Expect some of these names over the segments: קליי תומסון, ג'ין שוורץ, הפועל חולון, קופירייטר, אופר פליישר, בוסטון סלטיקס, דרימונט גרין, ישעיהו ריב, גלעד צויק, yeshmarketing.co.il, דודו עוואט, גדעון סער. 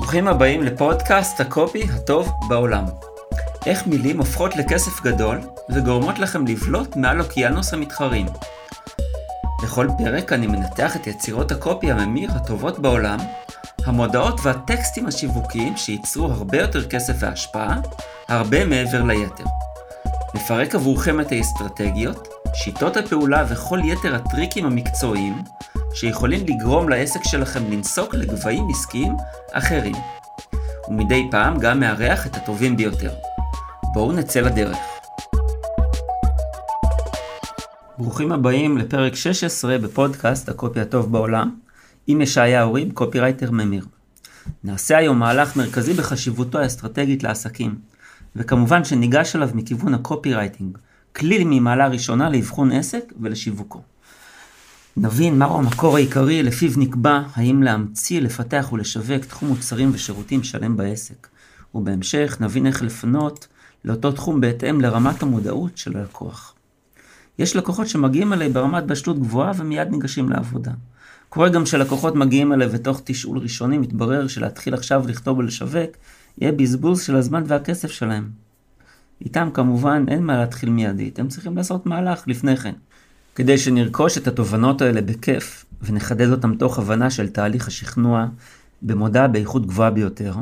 ברוכים הבאים לפודקאסט הקופי הטוב בעולם. איך מילים הופכות לכסף גדול וגורמות לכם לבלוט מעל אוקיינוס המתחרים. בכל פרק אני מנתח את יצירות הקופי הממיר הטובות בעולם, המודעות והטקסטים השיווקיים שייצרו הרבה יותר כסף והשפעה, הרבה מעבר ליתר. נפרק עבורכם את האסטרטגיות, שיטות הפעולה וכל יתר הטריקים המקצועיים, שיכולים לגרום לעסק שלכם לנסוק לגבעים עסקיים אחרים. ומדי פעם גם מארח את הטובים ביותר. בואו נצא לדרך. ברוכים הבאים לפרק 16 בפודקאסט הקופי הטוב בעולם, עם ישעיהו ריב, קופירייטר ממיר. נעשה היום מהלך מרכזי בחשיבותו האסטרטגית לעסקים, וכמובן שניגש עליו מכיוון הקופירייטינג, כלי ממעלה ראשונה לאבחון עסק ולשיווקו. נבין מהו המקור העיקרי לפיו נקבע האם להמציא, לפתח ולשווק תחום מוצרים ושירותים שלם בעסק, ובהמשך נבין איך לפנות לאותו תחום בהתאם לרמת המודעות של הלקוח. יש לקוחות שמגיעים אליי ברמת בשלות גבוהה ומיד ניגשים לעבודה. קורה גם שלקוחות מגיעים אליי ותוך תשאול ראשוני מתברר שלהתחיל עכשיו לכתוב ולשווק יהיה בזבוז של הזמן והכסף שלהם. איתם כמובן אין מה להתחיל מיידית, הם צריכים לעשות מהלך לפני כן. כדי שנרכוש את התובנות האלה בכיף ונחדד אותם תוך הבנה של תהליך השכנוע במודעה באיכות גבוהה ביותר,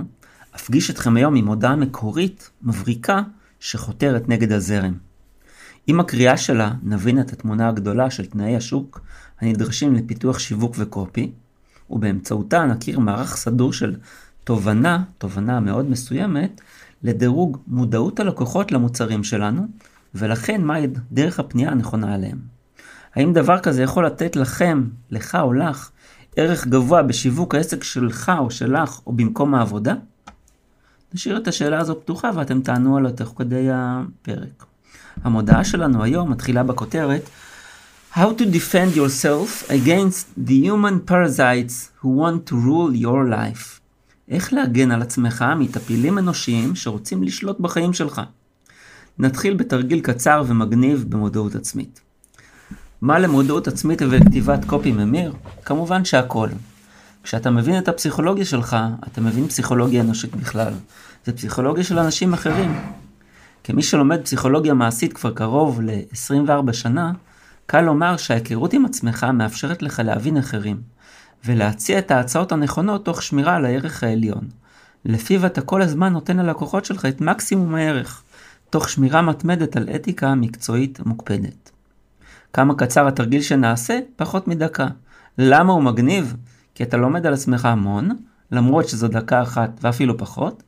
אפגיש אתכם היום עם מודעה מקורית, מבריקה, שחותרת נגד הזרם. עם הקריאה שלה נבין את התמונה הגדולה של תנאי השוק הנדרשים לפיתוח שיווק וקופי, ובאמצעותה נכיר מערך סדור של תובנה מאוד מסוימת, לדירוג מודעות הלקוחות למוצרים שלנו, ולכן מה דרך הפנייה הנכונה עליהם. האם דבר כזה יכול לתת לכם, לך או לך, ערך גבוה בשיווק העסק שלך או שלך או במקום העבודה? נשאיר את השאלה הזו פתוחה ואתם תענו עליה תוך כדי הפרק. המודעה שלנו היום מתחילה בכותרת How to defend yourself against the human parasites who want to rule your life. איך להגן על עצמך מטפילים אנושיים שרוצים לשלוט בחיים שלך. נתחיל בתרגיל קצר ומגניב במודעות עצמית. מה למודעות עצמית וכתיבת קופי ממיר? כמובן שהכל. כשאתה מבין את הפסיכולוגיה שלך, אתה מבין פסיכולוגיה אנושית בכלל. זה פסיכולוגיה של אנשים אחרים. כמי שלומד פסיכולוגיה מעשית כבר קרוב ל-24 שנה, קל לומר שההיכרות עם עצמך מאפשרת לך להבין אחרים, ולהציע את ההצעות הנכונות תוך שמירה על הערך העליון. לפיו אתה כל הזמן נותן ללקוחות שלך את מקסימום הערך, תוך שמירה מתמדת על אתיקה מקצועית מוקפדת. כמה קצר התרגיל שנעשה? פחות מדקה. למה הוא מגניב? כי אתה לומד על עצמך המון, למרות שזו דקה אחת ואפילו פחות,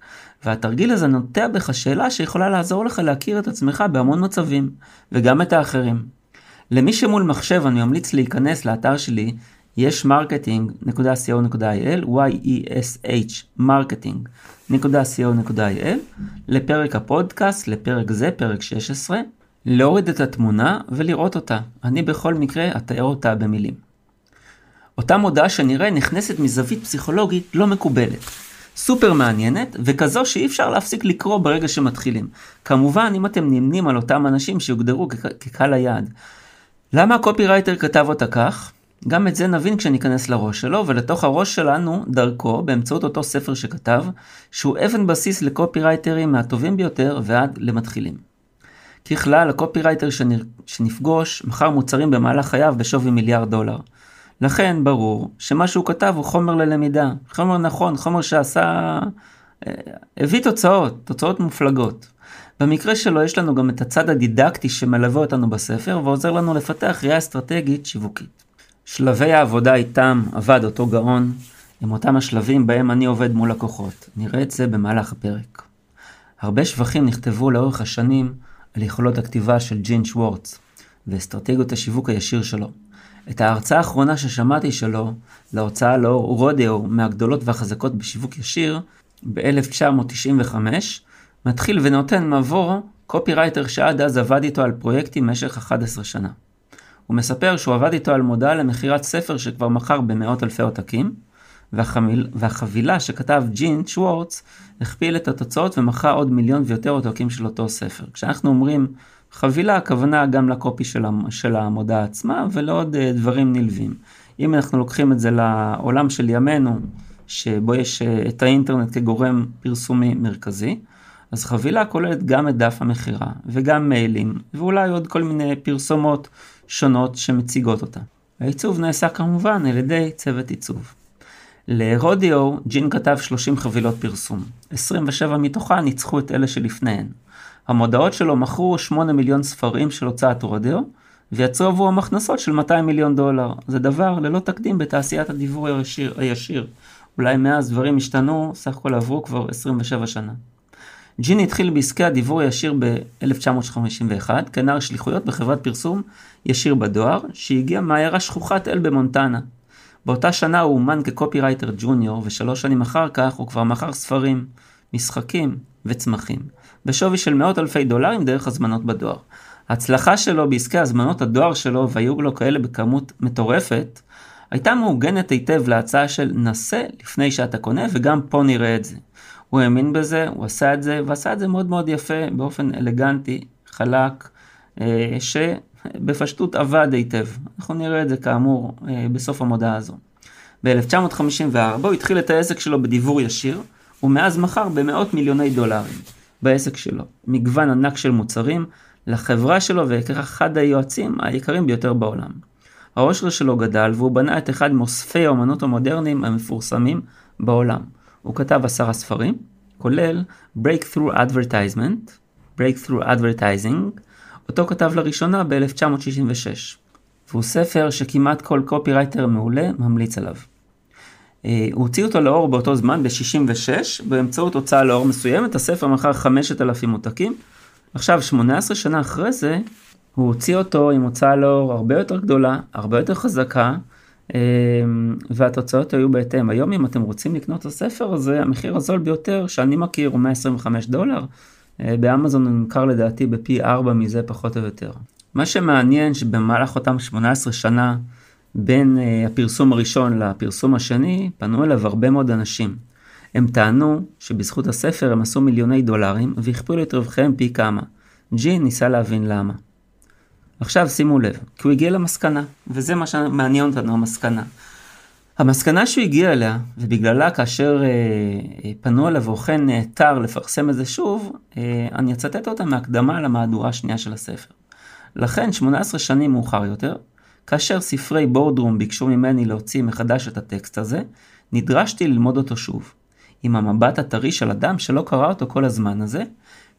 והתרגיל הזה נוטע בך שאלה שיכולה לעזור לך להכיר את עצמך בהמון מצבים, וגם את האחרים. למי שמול מחשב אני ממליץ להיכנס לאתר שלי yeshmarketing.co.il yeshmarketing.co.il לפרק הפודקאסט, לפרק זה, פרק 16, להוריד את התמונה ולראות אותה. אני בכל מקרה אתאר אותה במילים. אותה מודעה שנראה נכנסת מזווית פסיכולוגית לא מקובלת. סופר מעניינת וכזו שאי אפשר להפסיק לקרוא ברגע שמתחילים. כמובן אם אתם נמנים על אותם אנשים שיוגדרו כקהל היעד. למה הקופירייטר כתב אותה כך? גם את זה נבין כשניכנס לראש שלו ולתוך הראש שלנו דרכו באמצעות אותו ספר שכתב שהוא אבן בסיס לקופירייטרים מהטובים ביותר ועד למתחילים. ככלל, הקופירייטר שנפגוש מכר מוצרים במהלך חייו בשווי $1 מיליארד. לכן ברור שמה שהוא כתב הוא חומר ללמידה, חומר נכון, חומר הביא תוצאות מופלגות. במקרה שלו יש לנו גם את הצד הדידקטי שמלווה אותנו בספר ועוזר לנו לפתח ראייה אסטרטגית שיווקית. שלבי העבודה איתם עבד אותו גאון, הם אותם השלבים בהם אני עובד מול לקוחות. נראה את זה במהלך הפרק. הרבה שבחים נכתבו לאורך השנים על יכולות הכתיבה של ג'ין שוורץ ואסטרטגיות השיווק הישיר שלו. את ההרצאה האחרונה ששמעתי שלו להוצאה לאור רודיו מהגדולות והחזקות בשיווק ישיר ב-1995 מתחיל ונותן מבוא קופירייטר שעד אז עבד איתו על פרויקטים במשך 11 שנה. הוא מספר שהוא עבד איתו על מודעה למכירת ספר שכבר מכר ב100,000 עותקים והחבילה שכתב ג'ין שוורץ הכפיל את התוצאות ומכרה עוד מיליון ויותר עותקים של אותו ספר. כשאנחנו אומרים חבילה, הכוונה גם לקופי של המודעה עצמה ולעוד דברים נלווים. אם אנחנו לוקחים את זה לעולם של ימינו, שבו יש את האינטרנט כגורם פרסומי מרכזי, אז חבילה כוללת גם את דף המחירה וגם מיילים, ואולי עוד כל מיני פרסומות שונות שמציגות אותה. העיצוב נעשה כמובן על ידי צוות עיצוב. לרודיו, ג'ין כתב 30 חבילות פרסום, 27 מתוכה ניצחו את אלה שלפניהן. המודעות שלו מכרו 8 מיליון ספרים של הוצאת רודיו, ויצרו עבור הכנסות של 200 מיליון דולר. זה דבר ללא תקדים בתעשיית הדיוור הישיר. אולי מאז דברים השתנו, סך הכל עברו כבר 27 שנה. ג'ין התחיל בעסקי הדיוור הישיר ב-1951, כנער שליחויות בחברת פרסום ישיר בדואר, שהגיע מעיירה שכוחת אל במונטנה. באותה שנה הוא אומן כקופירייטר ג'וניור, ושלוש שנים אחר כך הוא כבר מכר ספרים, משחקים וצמחים, בשווי של מאות אלפי דולרים דרך הזמנות בדואר. ההצלחה שלו בעסקי הזמנות הדואר שלו, והיו לו כאלה בכמות מטורפת, הייתה מעוגנת היטב להצעה של נסה לפני שאתה קונה, וגם פה נראה את זה. הוא האמין בזה, הוא עשה את זה, ועשה את זה מאוד מאוד יפה, באופן אלגנטי, חלק, שבפשטות עבד היטב. אנחנו נראה את זה כאמור בסוף המודעה הזו. ב-1954 הוא התחיל את העסק שלו בדיוור ישיר, ומאז מחר במאות מיליוני דולרים בעסק שלו. מגוון ענק של מוצרים לחברה שלו, והכר אחד היועצים היקרים ביותר בעולם. העושר שלו גדל, והוא בנה את אחד מאוספי האומנות המודרניים המפורסמים בעולם. הוא כתב 10 ספרים, כולל Breakthrough Advertising, אותו כתב לראשונה ב-1966, והוא ספר שכמעט כל קופירייטר מעולה ממליץ עליו. הוא הוציא אותו לאור באותו זמן ב-66, באמצעות הוצאה לאור מסוימת, הספר מכר 5,000 עותקים, עכשיו 18 שנה אחרי זה, הוא הוציא אותו עם הוצאה לאור הרבה יותר גדולה, הרבה יותר חזקה, והתוצאות היו בהתאם. היום אם אתם רוצים לקנות את הספר הזה, המחיר הזול ביותר שאני מכיר הוא $125, באמזון הוא נמכר לדעתי בפי 4 מזה פחות או יותר. מה שמעניין שבמהלך אותם 18 שנה, בין הפרסום הראשון לפרסום השני, פנו אליו הרבה מאוד אנשים. הם טענו שבזכות הספר הם עשו מיליוני דולרים, והכפילו את רווחיהם פי כמה. ג'ין ניסה להבין למה. עכשיו שימו לב, כי הוא הגיע למסקנה, וזה מה שמעניין אותנו, המסקנה. המסקנה שהוא הגיע אליה, ובגללה כאשר פנו אליו ואוכן נאתר לפרסם את זה שוב, אני אצטט אותה מהקדמה למהדורה השנייה של הספר. לכן 18 שנים מאוחר יותר, כאשר ספרי בורדרום ביקשו ממני להוציא מחדש את הטקסט הזה, נדרשתי ללמוד אותו שוב, עם המבט הטרי של אדם שלא קרא אותו כל הזמן הזה,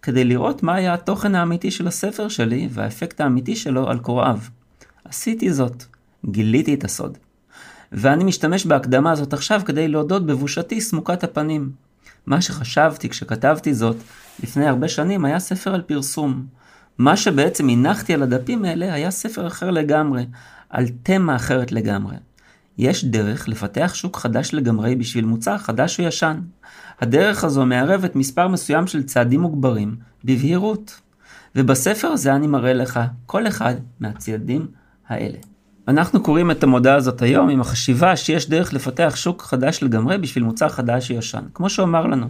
כדי לראות מה היה התוכן האמיתי של הספר שלי והאפקט האמיתי שלו על קוראיו. עשיתי זאת, גיליתי את הסוד. ואני משתמש בהקדמה הזאת עכשיו כדי להודות בבושתי סמוקת הפנים. מה שחשבתי כשכתבתי זאת לפני הרבה שנים היה ספר על פרסום. מה שבעצם הנחתי על הדפים האלה היה ספר אחר לגמרי, על תמה אחרת לגמרי. יש דרך לפתח שוק חדש לגמרי בשביל מוצר חדש וישן. הדרך הזו מערבת מספר מסוים של צעדים מוגברים בבהירות. ובספר הזה אני מראה לך כל אחד מהצעדים האלה. אנחנו קוראים את המודעה הזאת היום עם החשיבה שיש דרך לפתח שוק חדש לגמרי בשביל מוצר חדש וישן, כמו שאומר לנו.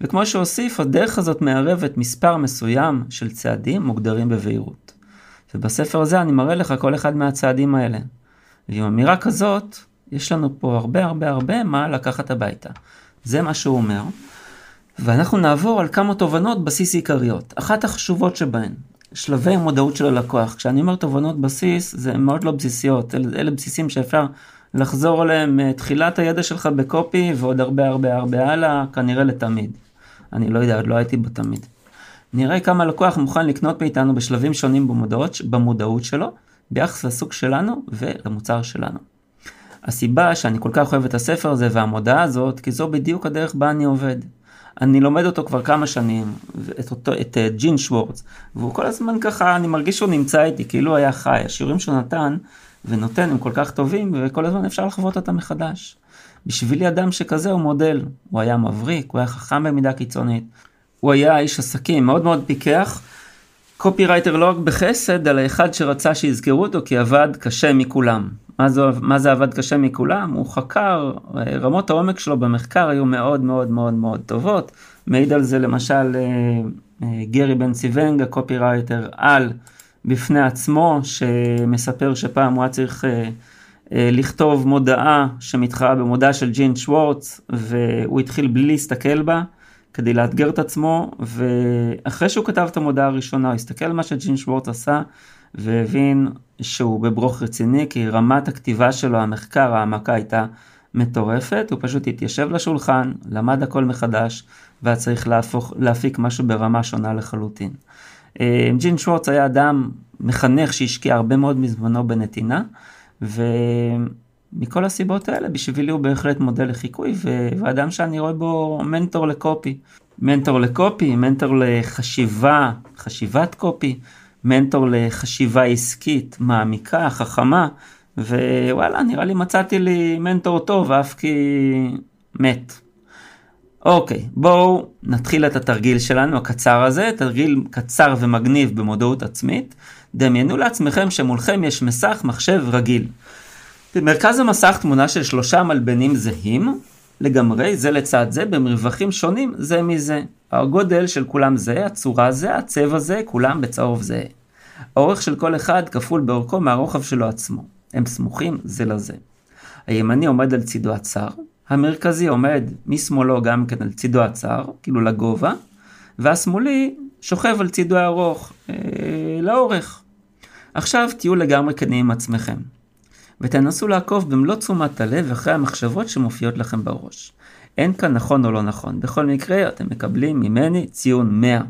וכמו שהוסיף, הדרך הזאת מערבת מספר מסוים של צעדים מוגדרים בבהירות. ובספר הזה אני מראה לך כל אחד מהצעדים האלה. ועם אמירה כזאת, יש לנו פה הרבה הרבה הרבה מה לקחת הביתה. זה מה שהוא אומר. ואנחנו נעבור על כמה תובנות בסיס עיקריות. אחת החשובות שבהן, שלבי המודעות של הלקוח. כשאני אומר תובנות בסיס, זה מאוד לא בסיסיות. אלה בסיסים שאפשר לחזור עליהם תחילת הידע שלך בקופי, ועוד הרבה הרבה הרבה הלאה, כנראה לתמיד. אני לא יודע, עוד לא הייתי בתמיד. נראה כמה לקוח מוכן לקנות מאיתנו בשלבים שונים במודעות שלו, ביחס לסוג שלנו ולמוצר שלנו. הסיבה שאני כל כך אוהב את הספר הזה והמודעה הזאת, כי זו בדיוק הדרך בה אני עובד. אני לומד אותו כבר כמה שנים, את ג'ין שוורץ, והוא כל הזמן ככה, אני מרגיש שהוא נמצא איתי, כאילו היה חי. השיעורים שהוא נתן ונותן הם כל כך טובים, וכל הזמן אפשר לחוות אותם מחדש. בשבילי אדם שכזה הוא מודל, הוא היה מבריק, הוא היה חכם במידה קיצונית, הוא היה איש עסקים, מאוד מאוד פיקח, קופירייטר לא רק בחסד, אלא אחד שרצה שיזכרו אותו כי עבד קשה מכולם. מה זה עבד קשה מכולם? הוא חקר, רמות העומק שלו במחקר היו מאוד מאוד מאוד מאוד טובות. מעיד על זה למשל גרי בנציוונגה, קופירייטר על בפני עצמו, שמספר שפעם הוא היה צריך לכתוב מודעה שמתחרה במודעה של ג'ין שוורץ, והוא התחיל בלי להסתכל בה, כדי לאתגר את עצמו, ואחרי שהוא כתב את המודעה הראשונה, הוא הסתכל מה שג'ין שוורץ עשה, והבין שהוא בברוך רציני, כי רמת הכתיבה שלו, המחקר, העמקה הייתה מטורפת, הוא פשוט התיישב לשולחן, למד הכל מחדש, והיה צריך להפיק משהו ברמה שונה לחלוטין. ג'ין שוורץ היה אדם מחנך שהשקיע הרבה מאוד מזמנו בנתינה, ומכל הסיבות האלה בשבילי הוא בהחלט מודל לחיקוי, ואדם שאני רואה בו מנטור לקופי. מנטור לקופי, מנטור לחשיבה, חשיבת קופי, מנטור לחשיבה עסקית, מעמיקה, חכמה, ווואלה, נראה לי מצאתי לי מנטור טוב, אף כי מת. אוקיי, בואו נתחיל את התרגיל שלנו, הקצר הזה, תרגיל קצר ומגניב במודעות עצמית. דמיינו לעצמכם שמולכם יש מסך מחשב רגיל. במרכז המסך תמונה של 3 מלבנים זהים, לגמרי זה לצד זה, במרווחים שונים זה מזה. הגודל של כולם זה, הצורה זה, הצבע זה, כולם בצהוב זה. האורך של כל אחד כפול באורכו מהרוחב שלו עצמו. הם סמוכים זה לזה. הימני עומד על צידו הצר, המרכזי עומד משמאלו גם כן על צידו הצר, כאילו לגובה, והשמאלי שוכב על צידו הארוך, לאורך. עכשיו תהיו לגמרי כנים עם עצמכם, ותנסו לעקוב במלוא תשומת הלב אחרי המחשבות שמופיעות לכם בראש. אין כאן נכון או לא נכון, בכל מקרה אתם מקבלים ממני ציון 100.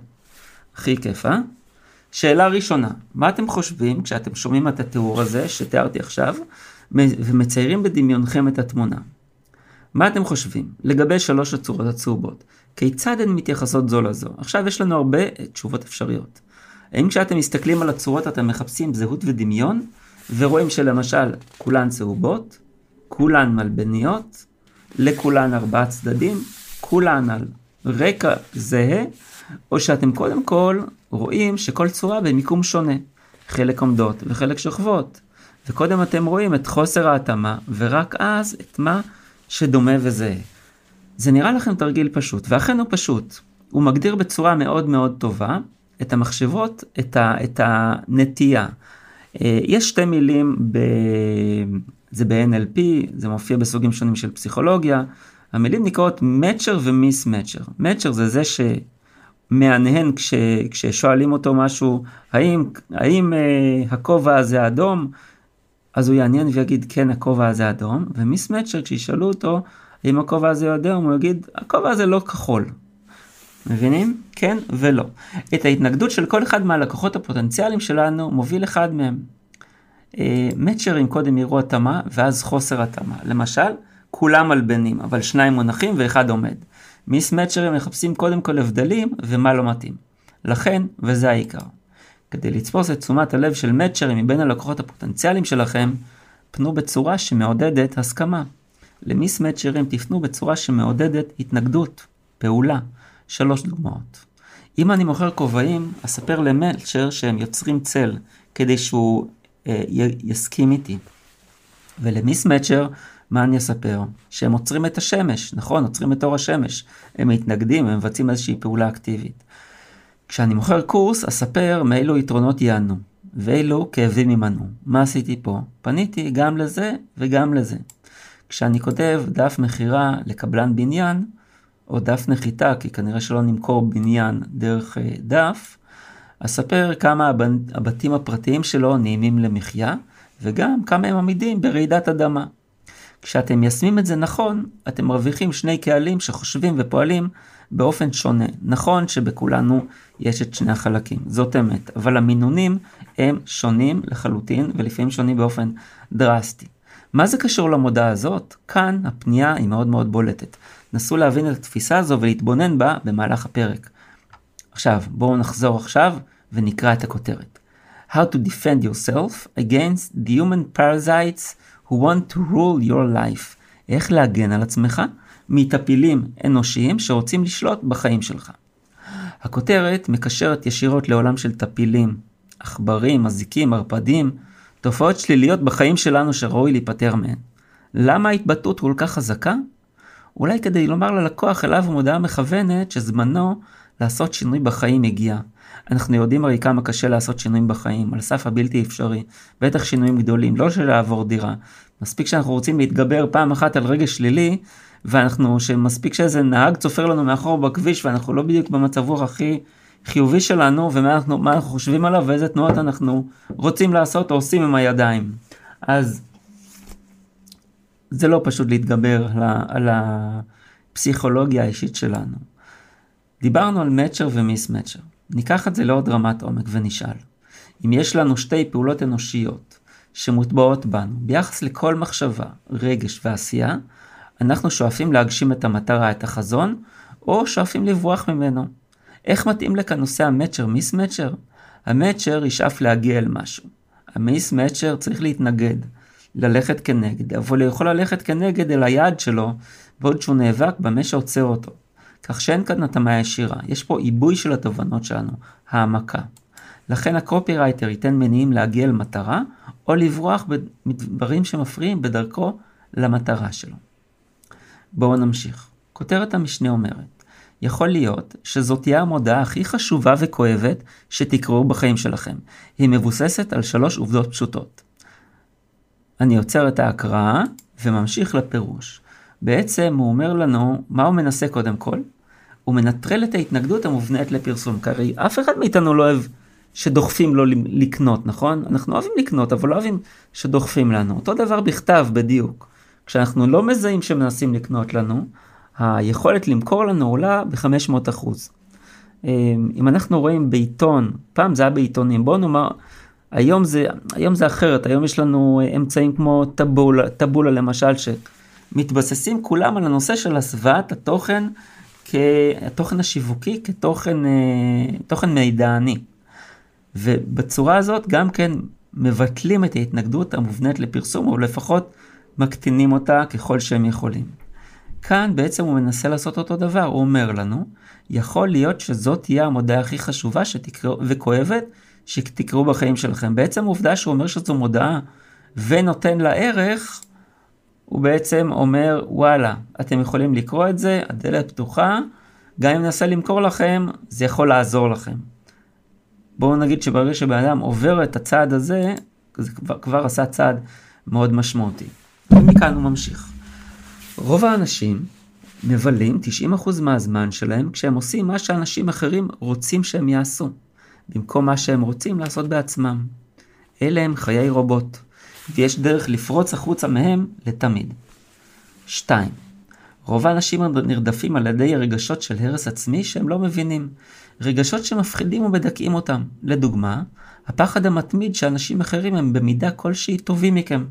הכי כיף, אה? שאלה ראשונה, מה אתם חושבים כשאתם שומעים את התיאור הזה שתיארתי עכשיו, ומציירים בדמיונכם את התמונה? מה אתם חושבים? לגבי 3 הצורות הצהובות, כיצד הן מתייחסות זו לזו? עכשיו יש לנו הרבה תשובות אפשריות. האם כשאתם מסתכלים על הצורות אתם מחפשים זהות ודמיון, ורואים שלמשל כולן צהובות, כולן מלבניות, לכולן 4 צדדים, כולן על רקע זהה, או שאתם קודם כל רואים שכל צורה במיקום שונה, חלק עומדות וחלק שוכבות, וקודם אתם רואים את חוסר ההתאמה, ורק אז את מה שדומה וזה. זה נראה לכם תרגיל פשוט, ואכן הוא פשוט. הוא מגדיר בצורה מאוד מאוד טובה את המחשבות, את הנטייה. יש 2 מילים, זה ב-NLP, זה מופיע בסוגים שונים של פסיכולוגיה. המילים נקראות matcher ומיסmatcher. matcher זה זה שמענהן כששואלים אותו משהו, האם הכובע הזה אדום? אז הוא יעניין ויגיד, כן, הכובע הזה אדום, ומיסמטשר, כשישאלו אותו, אם הכובע הזה אדום, הוא יגיד, הכובע הזה לא כחול. מבינים? כן ולא. את ההתנגדות של כל אחד מהלקוחות הפוטנציאליים שלנו, מוביל אחד מהם. מצ'רים קודם יראו התאמה, ואז חוסר התאמה. למשל, כולם מלבנים, אבל 2 מונחים ואחד עומד. מיסמטשרים מחפשים קודם כל הבדלים, ומה לא מתאים. לכן, וזה העיקר. כדי לתפוס את תשומת הלב של מצ'רים מבין הלקוחות הפוטנציאליים שלכם, פנו בצורה שמעודדת הסכמה. למיס מצ'רים תפנו בצורה שמעודדת התנגדות, פעולה. 3 דוגמאות. אם אני מוכר כובעים, אספר למצ'ר שהם יוצרים צל, כדי שהוא יסכים איתי. ולמיס מצ'ר, מה אני אספר? שהם עוצרים את השמש, נכון? עוצרים את אור השמש. הם מתנגדים, הם מבצעים איזושהי פעולה אקטיבית. כשאני מוכר קורס, אספר מאילו יתרונות יענו, ואילו כאבים ימנו. מה עשיתי פה? פניתי גם לזה וגם לזה. כשאני כותב דף מחירה לקבלן בניין, או דף נחיתה, כי כנראה שלא נמכור בניין דרך דף, אספר כמה הבתים הפרטיים שלו נעימים למחיה, וגם כמה הם עמידים ברעידת אדמה. כשאתם מיישמים את זה נכון, אתם מרוויחים 2 קהלים שחושבים ופועלים באופן שונה. נכון שבכולנו יש את 2 החלקים, זאת אמת, אבל המינונים הם שונים לחלוטין, ולפעמים שונים באופן דרסטי. מה זה קשור למודעה הזאת? כאן הפנייה היא מאוד מאוד בולטת. נסו להבין את התפיסה הזו ולהתבונן בה במהלך הפרק. עכשיו, בואו נחזור עכשיו ונקרא את הכותרת. How to defend yourself against the human parasites who want to rule your life. איך להגן על עצמך? מטפילים אנושיים שרוצים לשלוט בחיים שלך. הכותרת מקשרת ישירות לעולם של טפילים, עכברים, מזיקים, מרפדים, תופעות שליליות בחיים שלנו שראוי להיפטר מהן. למה ההתבטאות כל כך חזקה? אולי כדי לומר ללקוח אליו מודעה מכוונת שזמנו לעשות שינוי בחיים הגיע, אנחנו יודעים הרי כמה קשה לעשות שינויים בחיים, על סף הבלתי אפשרי, בטח שינויים גדולים, לא של לעבור דירה. מספיק שאנחנו רוצים להתגבר פעם אחת על רגש שלילי, ואנחנו, שמספיק שאיזה נהג צופר לנו מאחור בכביש, ואנחנו לא בדיוק במצב רוח הכי חיובי שלנו, ומה אנחנו חושבים עליו, ואיזה תנועות אנחנו רוצים לעשות או עושים עם הידיים. אז זה לא פשוט להתגבר על הפסיכולוגיה האישית שלנו. דיברנו על מאצ'ר ומיסמאצ'ר. ניקח את זה לעוד רמת עומק ונשאל. אם יש לנו שתי פעולות אנושיות שמוטבעות בנו, ביחס לכל מחשבה, רגש ועשייה, אנחנו שואפים להגשים את המטרה, את החזון, או שואפים לברוח ממנו. איך מתאים לכאן נושא המאצ'ר, מיסמאצ'ר? המאצ'ר ישאף להגיע אל משהו. המיסמאצ'ר צריך להתנגד, ללכת כנגד, אבל הוא יכול ללכת כנגד אל היעד שלו, בעוד שהוא נאבק במה שעוצר אותו. כך שאין כאן התאמה ישירה, יש פה עיבוי של התובנות שלנו, העמקה. לכן הקופירייטר ייתן מניעים להגיע למטרה, או לברוח בדברים שמפריעים בדרכו למטרה שלו. בואו נמשיך. כותרת המשנה אומרת, יכול להיות שזאת תהיה המודעה הכי חשובה וכואבת שתקראו בחיים שלכם. היא מבוססת על 3 עובדות פשוטות. אני יוצר את ההקראה וממשיך לפירוש. בעצם הוא אומר לנו מה הוא מנסה קודם כל. הוא מנטרל את ההתנגדות המובנית לפרסום, כי אף אחד מאיתנו לא אוהב שדוחפים לו לקנות, נכון? אנחנו אוהבים לקנות, אבל לא אוהבים שדוחפים לנו. אותו דבר בכתב בדיוק. כשאנחנו לא מזהים שמנסים לקנות לנו, היכולת למכור לנו עולה ב-500%. אם אנחנו רואים בעיתון, פעם זה היה בעיתונים, בואו נאמר, היום זה אחרת, היום יש לנו אמצעים כמו טבולה למשל, שמתבססים כולם על הנושא של הסוואת התוכן, התוכן השיווקי, כתוכן מידעני. ובצורה הזאת גם כן מבטלים את ההתנגדות המובנית לפרסום, או לפחות מקטינים אותה ככל שהם יכולים. כאן בעצם הוא מנסה לעשות אותו דבר, הוא אומר לנו, יכול להיות שזאת תהיה המודעה הכי חשובה וכואבת, שתקראו בחיים שלכם. בעצם העובדה שהוא אומר שזו מודעה ונותן לה ערך, הוא בעצם אומר, וואלה, אתם יכולים לקרוא את זה, הדלת פתוחה, גם אם ננסה למכור לכם, זה יכול לעזור לכם. בואו נגיד שברגע שבאדם עובר את הצעד הזה, זה כבר עשה צעד מאוד משמעותי. ומכאן הוא ממשיך. רוב האנשים מבלים 90% מהזמן שלהם כשהם עושים מה שאנשים אחרים רוצים שהם יעשו, במקום מה שהם רוצים לעשות בעצמם. אלה הם חיי רובוט, ויש דרך לפרוץ החוצה מהם לתמיד. 2. רוב האנשים נרדפים על ידי רגשות של הרס עצמי שהם לא מבינים, רגשות שמפחידים ומדכאים אותם. לדוגמה, הפחד המתמיד שאנשים אחרים הם במידה כלשהי טובים מכם.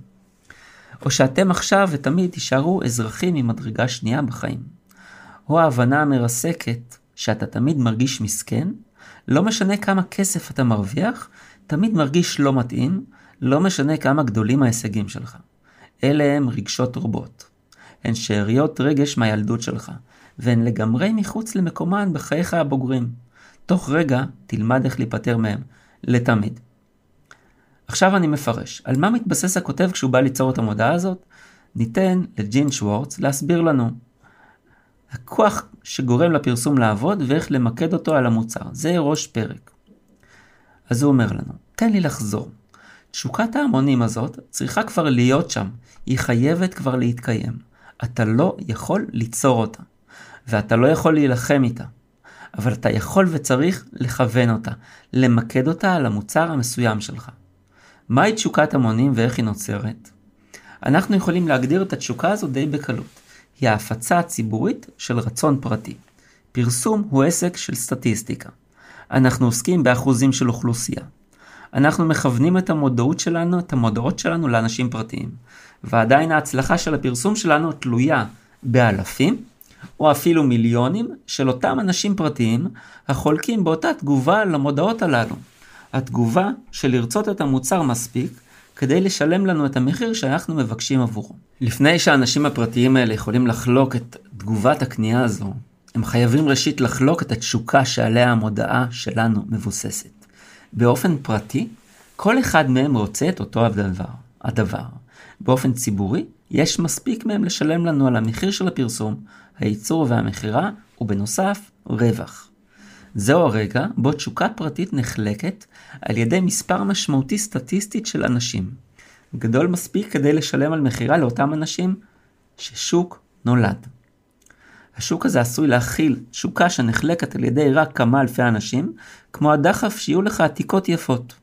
או שאתם עכשיו ותמיד תישארו אזרחים ממדרגה שנייה בחיים. או ההבנה המרסקת שאתה תמיד מרגיש מסכן, לא משנה כמה כסף אתה מרוויח, תמיד מרגיש לא מתאים, לא משנה כמה גדולים ההישגים שלך. אלה הם רגשות רובוט. הן שאריות רגש מהילדות שלך, והן לגמרי מחוץ למקומן בחייך הבוגרים. תוך רגע תלמד איך להיפטר מהם, לתמיד. עכשיו אני מפרש. על מה מתבסס הכותב כשהוא בא ליצור את המודעה הזאת? ניתן לג'ין שוורץ להסביר לנו. הכוח שגורם לפרסום לעבוד ואיך למקד אותו על המוצר. זה ראש פרק. אז הוא אומר לנו, תן לי לחזור. תשוקת ההמונים הזאת צריכה כבר להיות שם. היא חייבת כבר להתקיים. אתה לא יכול ליצור אותה. ואתה לא יכול להילחם איתה. אבל אתה יכול וצריך לכוון אותה. למקד אותה על המוצר המסוים שלך. מהי תשוקת המונים ואיך היא נוצרת? אנחנו יכולים להגדיר את התשוקה הזו די בקלות. היא ההפצה הציבורית של רצון פרטי. פרסום הוא עסק של סטטיסטיקה. אנחנו עוסקים באחוזים של אוכלוסייה. אנחנו מכוונים את המודעות שלנו לאנשים פרטיים. ועדיין ההצלחה של הפרסום שלנו תלויה באלפים, או אפילו מיליונים של אותם אנשים פרטיים, החולקים באותה תגובה למודעות הללו. התגובה של לרצות את המוצר מספיק כדי לשלם לנו את המחיר שאנחנו מבקשים עבורו. לפני שהאנשים הפרטיים האלה יכולים לחלוק את תגובת הקנייה הזו, הם חייבים ראשית לחלוק את התשוקה שעליה המודעה שלנו מבוססת. באופן פרטי, כל אחד מהם רוצה את אותו הדבר. באופן ציבורי, יש מספיק מהם לשלם לנו על המחיר של הפרסום, הייצור והמחירה, ובנוסף, רווח. זהו הרגע בו תשוקה פרטית נחלקת על ידי מספר משמעותי סטטיסטית של אנשים, גדול מספיק כדי לשלם על מחירה לאותם אנשים ששוק נולד. השוק הזה עשוי להכיל תשוקה שנחלקת על ידי רק כמה אלפי אנשים, כמו הדחף שיהיו לך עתיקות יפות,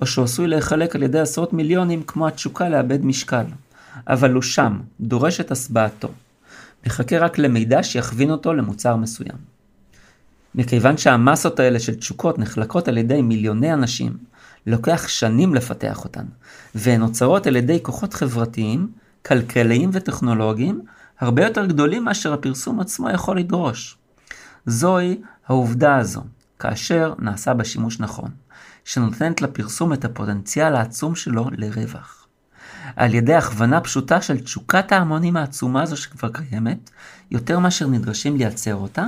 או שעשוי להיחלק על ידי עשרות מיליונים כמו התשוקה לאבד משקל. אבל הוא שם, דורש את הסבעתו. מחכה רק למידע שיכווין אותו למוצר מסוים. מכיוון שהמסות האלה של תשוקות נחלקות על ידי מיליוני אנשים, לוקח שנים לפתח אותן, והן נוצרות על ידי כוחות חברתיים, כלכליים וטכנולוגיים, הרבה יותר גדולים מאשר הפרסום עצמו יכול לדרוש. זוהי העובדה הזו, כאשר נעשה בשימוש נכון, שנותנת לפרסום את הפוטנציאל העצום שלו לרווח. על ידי הכוונה פשוטה של תשוקת ההמונים העצומה הזו שכבר קיימת, יותר מאשר נדרשים לייצר אותה,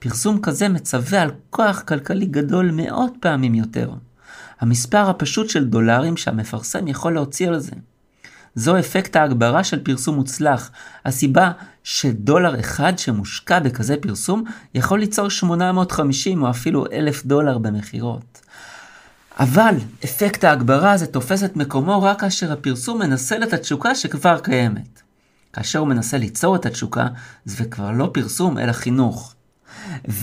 פרסום כזה מצווה על כוח כלכלי גדול מאות פעמים יותר. המספר הפשוט של דולרים שהמפרסם יכול להוציא על זה. זו אפקט ההגברה של פרסום מוצלח, הסיבה שדולר אחד שמושקע בכזה פרסום יכול ליצור 850 או אפילו 1,000 דולר במחירות. אבל אפקט ההגברה הזה תופס את מקומו רק כאשר הפרסום מנסה את התשוקה שכבר קיימת. כאשר הוא מנסה ליצור את התשוקה, זה כבר לא פרסום אלא חינוך.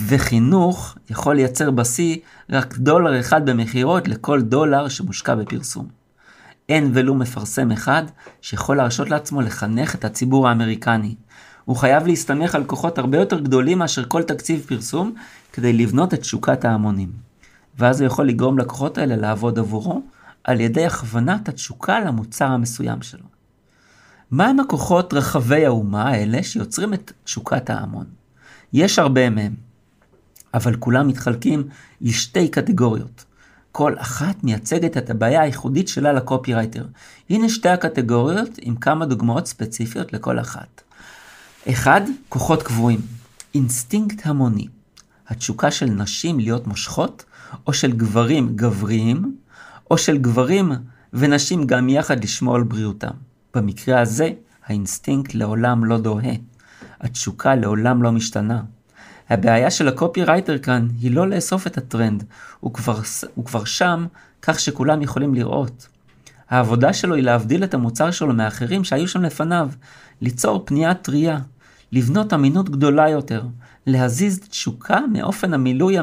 וחינוך יכול לייצר בשיא רק דולר אחד במחירות לכל דולר שמושקע בפרסום. אין ולו מפרסם אחד שיכול להרשות לעצמו לחנך את הציבור האמריקני. הוא חייב להסתמך על כוחות הרבה יותר גדולים מאשר כל תקציב פרסום כדי לבנות את תשוקת ההמונים. ואז הוא יכול לגרום לקוחות האלה לעבוד עבורו על ידי הכוונת התשוקה למוצר המסוים שלו. מהם הכוחות רחבי האומה האלה שיוצרים את תשוקת ההמון? יש הרבה מהם, אבל כולם מתחלקים לשתי קטגוריות. כל אחת מייצגת את הבעיה הייחודית שלה לקופירייטר. הנה שתי הקטגוריות עם כמה דוגמאות ספציפיות לכל אחת. אחד, כוחות קבועים. אינסטינקט המוני. התשוקה של נשים להיות מושכות, או של גברים גבריים, או של גברים ונשים גם יחד לשמור על בריאותם. במקרה הזה, האינסטינקט לעולם לא דוהה. התשוקה לעולם לא משתנה. הבעיה של הקופירייטר כאן היא לא לאסוף את הטרנד. הוא כבר שם, כך שכולם יכולים לראות. העבודה שלו היא להבדיל את המוצר שלו מאחרים שהיו שם לפניו, ליצור פנייה טריה, לבנות אמינות גדולה יותר, להזיז תשוקה מאופן המילוי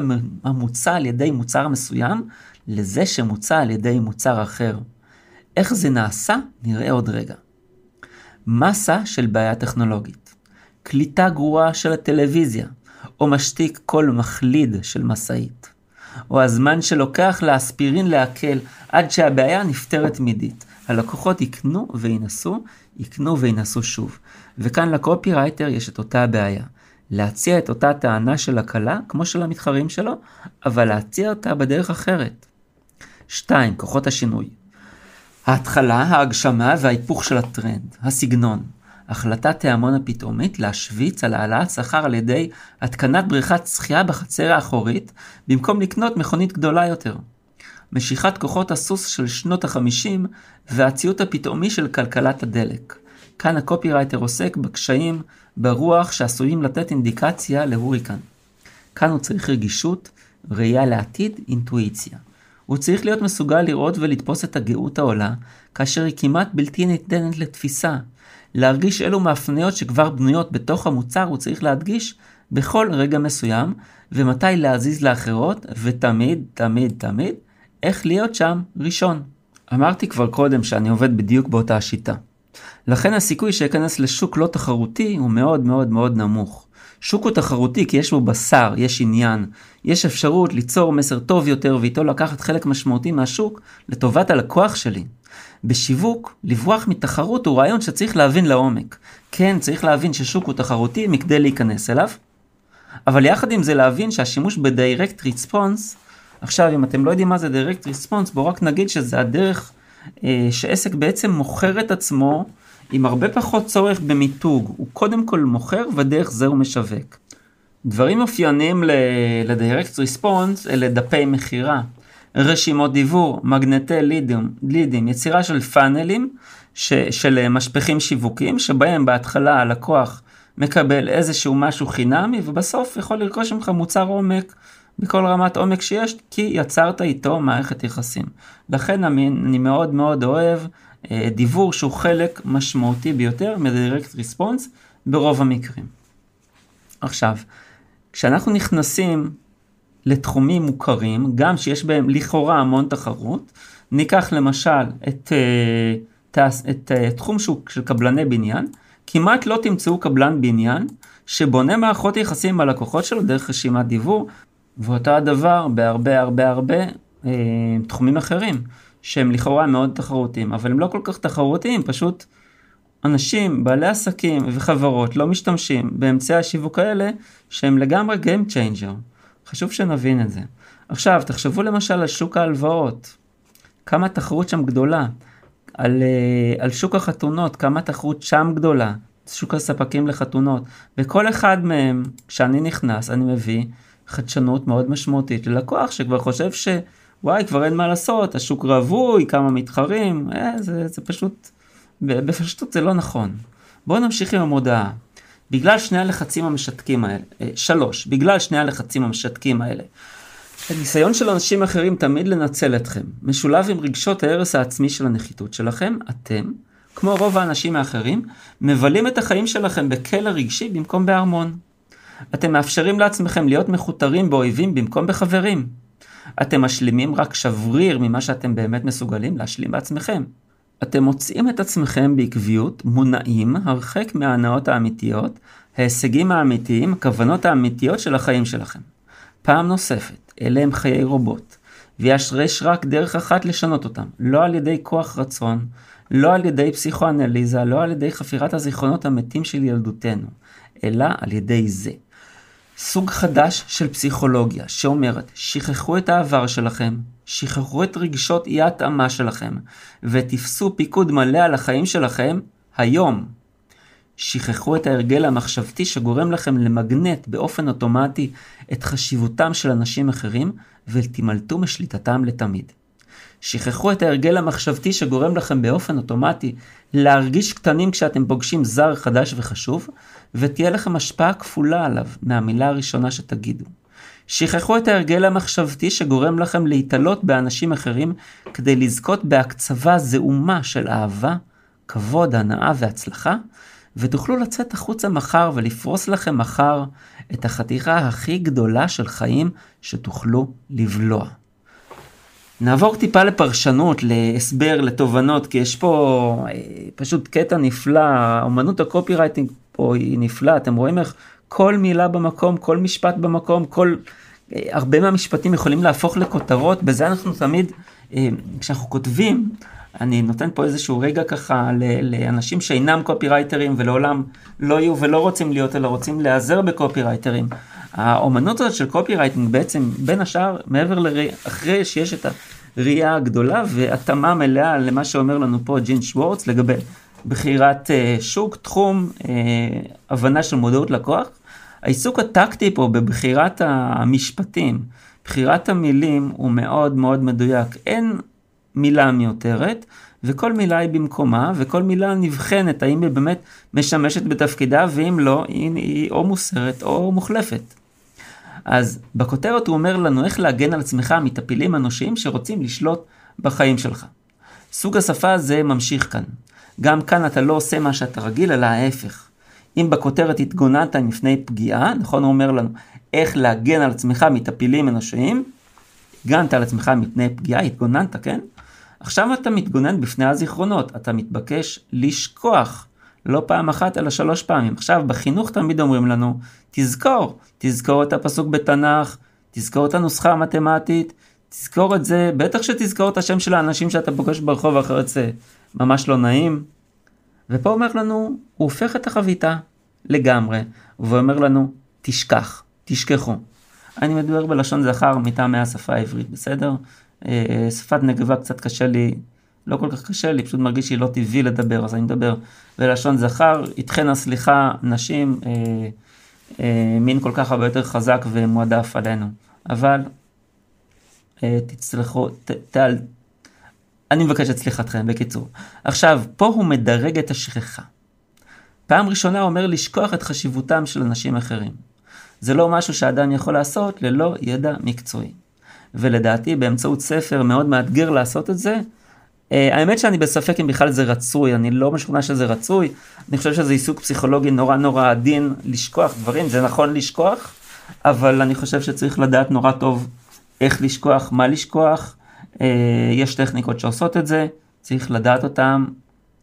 המוצע על ידי מוצר מסוים לזה שמוצע על ידי מוצר אחר. איך זה נעשה? נראה עוד רגע. מסה של בעיה טכנולוגית. קליטה גרועה של הטלוויזיה, או משתיק קול מחליד של מסעית. או הזמן שלוקח לאספירין להקל עד שהבעיה נפתרת מידית. הלקוחות יקנו וינסו, יקנו וינסו שוב. וכאן לקופירייטר יש את אותה הבעיה. להציע את אותה טענה של הקלה, כמו של המתחרים שלו, אבל להציע אותה בדרך אחרת. 2. כוחות השינוי. ההתחלה, ההגשמה וההיפוך של הטרנד, הסגנון. החלטת ההמון הפתאומית להשוויץ על העלאת שכר על ידי התקנת בריכת שחייה בחצר האחורית, במקום לקנות מכונית גדולה יותר. משיכת כוחות הסוס של שנות ה-50 והציוט הפתאומי של כלכלת הדלק. כאן הקופירייטר עוסק בקשיים ברוח שעשויים לתת אינדיקציה להוריקן. כאן הוא צריך רגישות, ראייה לעתיד, אינטואיציה. הוא צריך להיות מסוגל לראות ולתפוס את הגאות העולה, כאשר היא כמעט בלתי ניתנת לתפיסה. להרגיש אלו מהפניות שכבר בנויות בתוך המוצר הוא צריך להדגיש בכל רגע מסוים, ומתי להזיז לאחרות, ותמיד, תמיד, תמיד, איך להיות שם ראשון. אמרתי כבר קודם שאני עובד בדיוק באותה השיטה. לכן הסיכוי שיכנס לשוק לא תחרותי הוא מאוד מאוד מאוד נמוך. שוק הוא תחרותי כי יש בו בשר, יש עניין, יש אפשרות ליצור מסר טוב יותר ואיתו לקחת חלק משמעותי מהשוק לטובת הלקוח שלי. בשיווק, לברוח מתחרות הוא רעיון שצריך להבין לעומק. כן, צריך להבין ששוק הוא תחרותי מכדי להיכנס אליו, אבל יחד עם זה להבין שהשימוש בדיירקט ריספונס, עכשיו אם אתם לא יודעים מה זה דיירקט ריספונס, בואו רק נגיד שזה הדרך שעסק בעצם מוכר את עצמו עם הרבה פחות צורך במיתוג. הוא קודם כל מוכר ודרך זה הוא משווק. דברים אופייניים לדיירקט ריספונס אלה דפי מחירה, רשימות דיבור, מגנטי לידים, יצירה של פאנלים של משפחים שיווקים שבהם בהתחלה הלקוח מקבל איזשהו משהו חינמי ובסוף יכול לרכוש ממך מוצר עומק בכל רמת עומק שיש, כי יצרת איתו מערכת יחסים. לכן אני מאוד מאוד אוהב דיבור שהוא חלק משמעותי ביותר מדירקט ריספונס ברוב המקרים. עכשיו, כשאנחנו נכנסים לתחומים מוכרים, גם שיש בהם לכאורה המון תחרות, ניקח למשל את תחום של קבלני בניין, כמעט לא תמצאו קבלן בניין שבונה מערכות יחסים עם הלקוחות שלו דרך רשימת דיבור, ואותה הדבר בהרבה הרבה הרבה תחומים אחרים, שהם לכאורה מאוד תחרותיים, אבל הם לא כל כך תחרותיים, פשוט אנשים, בעלי עסקים וחברות לא משתמשים באמצעי השיווק האלה, שהם לגמרי Game Changer. חשוב שנבין את זה. עכשיו, תחשבו למשל על שוק ההלוואות, כמה תחרות שם גדולה, על שוק החתונות, כמה תחרות שם גדולה, שוק הספקים לחתונות, וכל אחד מהם, כשאני נכנס, אני מביא חדשנות מאוד משמעותית ללקוח, שכבר חושב שוואי, כבר אין מה לעשות, השוק רבוי, כמה מתחרים, זה פשוט, בפשטות זה לא נכון. בואו נמשיך עם המודעה. בגלל שני הלחצים המשתקים האלה, 3, בגלל שני הלחצים המשתקים האלה, הניסיון של אנשים אחרים תמיד לנצל אתכם, משולב עם רגשות ההרס העצמי של הנחיתות שלכם, אתם, כמו רוב האנשים האחרים, מבלים את החיים שלכם בקלע רגשי במקום בהרמון. אתם מאפשרים לעצמכם להיות מחותרים באויבים במקום בחברים. אתם משלימים רק שבריר ממה שאתם באמת מסוגלים להשלים בעצמכם. אתם מוצאים את עצמכם בעקביות, מונעים, הרחק מההנאות האמיתיות, ההישגים האמיתיים, הכוונות האמיתיות של החיים שלכם. פעם נוספת, אלה הם חיי רובוט, ויש רק דרך אחת לשנות אותם, לא על ידי כוח רצון, לא על ידי פסיכואנליזה, לא על ידי חפירת הזיכרונות המתים של ילדותנו, אלא על ידי זה. סוג חדש של פסיכולוגיה שאומרת, שכחו את העבר שלכם, שכחו את רגשות אי התאמה שלכם, ותפסו פיקוד מלא על החיים שלכם היום. שכחו את ההרגל המחשבתי שגורם לכם למגנט באופן אוטומטי את חשיבותם של אנשים אחרים, ותימלטו משליטתם לתמיד. שכחו את ההרגל המחשבתי שגורם לכם באופן אוטומטי להרגיש קטנים כשאתם פוגשים זר חדש וחשוב, ותהיה לכם השפעה כפולה עליו מהמילה הראשונה שתגידו. שכחו את ההרגל המחשבתי שגורם לכם להתעלות באנשים אחרים כדי לזכות בהקצבה זעומה של אהבה, כבוד, הנאה והצלחה, ותוכלו לצאת החוצה מחר ולפרוס לכם מחר את החתיכה הכי גדולה של חיים שתוכלו לבלוע. נעבור טיפה לפרשנות, להסבר, לתובנות, כי יש פה פשוט קטע נפלא, אומנות הקופירייטינג פה היא נפלאה, אתם רואים איך כל מילה במקום, כל משפט במקום, הרבה מהמשפטים יכולים להפוך לכותרות, בזה אנחנו תמיד, כשאנחנו כותבים, אני נותן פה איזשהו רגע ככה לאנשים שאינם קופירייטרים ולעולם לא יהיו ולא רוצים להיות, אלא רוצים להיעזר בקופירייטרים. האומנות הזאת של קופירייטינג בעצם בין השאר מעבר אחרי שיש את הראייה הגדולה והתאמה מלאה למה שאומר לנו פה ג'ין שוורץ לגבי בחירת שוק, תחום, הבנה של מודעות לקוח. העיסוק הטקטי פה בבחירת המשפטים, בחירת המילים הוא מאוד מאוד מדויק. אין מילה מיותרת וכל מילה היא במקומה וכל מילה נבחנת האם היא באמת משמשת בתפקידה ואם לא היא או מוסרת או מוחלפת. אז בכותרת הוא אומר לנו איך להגן על עצמך מטפילים אנושיים שרוצים לשלוט בחיים שלך. סוג השפה הזה ממשיך כאן. גם כאן אתה לא עושה מה שאתה רגיל אלא ההפך. אם בכותרת התגוננת מפני פגיעה, נכון הוא אומר לנו איך להגן על עצמך מטפילים אנושיים, הגנת על עצמך מפני פגיעה, התגוננת, כן? עכשיו אתה מתגונן בפני הזיכרונות, אתה מתבקש לשכוח, לא פעם אחת אלא 3 פעמים. עכשיו בחינוך תמיד אומרים לנו, תזכור את הפסוק בתנ"ך, תזכור את הנוסחה המתמטית, תזכור את זה, בטח שתזכור את השם של האנשים שאתה פוגש ברחוב אחרת, זה ממש לא נעים. ופה אומר לנו, הוא הופך את החביתה לגמרי, ואומר לנו, תשכחו. אני מדבר בלשון זכר מטעמי השפה העברית, בסדר? שפת נקבה קצת קשה לי, לא כל כך קשה לי, פשוט מרגיש שהיא לא טבעי לדבר, אז אני מדבר בלשון זכר, איתכן הסליחה, נשים, מין כל כך הרבה יותר חזק ומועדף עלינו. אבל תצלחו, אני מבקש את סליחתכם, בקיצור. עכשיו, פה הוא מדרג את השכחה. פעם ראשונה אומר לשכוח את חשיבותם של אנשים אחרים. זה לא משהו שאדם יכול לעשות ללא ידע מקצועי. ולדעתי באמצעות ספר מאוד מאתגר לעשות את זה. האמת שאני בספק אם בכלל זה רצוי, אני לא משוכנע שזה רצוי, אני חושב שזה עיסוק פסיכולוגי נורא עדין לשכוח דברים, זה נכון לשכוח, אבל אני חושב שצריך לדעת נורא טוב איך לשכוח, מה לשכוח, יש טכניקות שעושות את זה, צריך לדעת אותם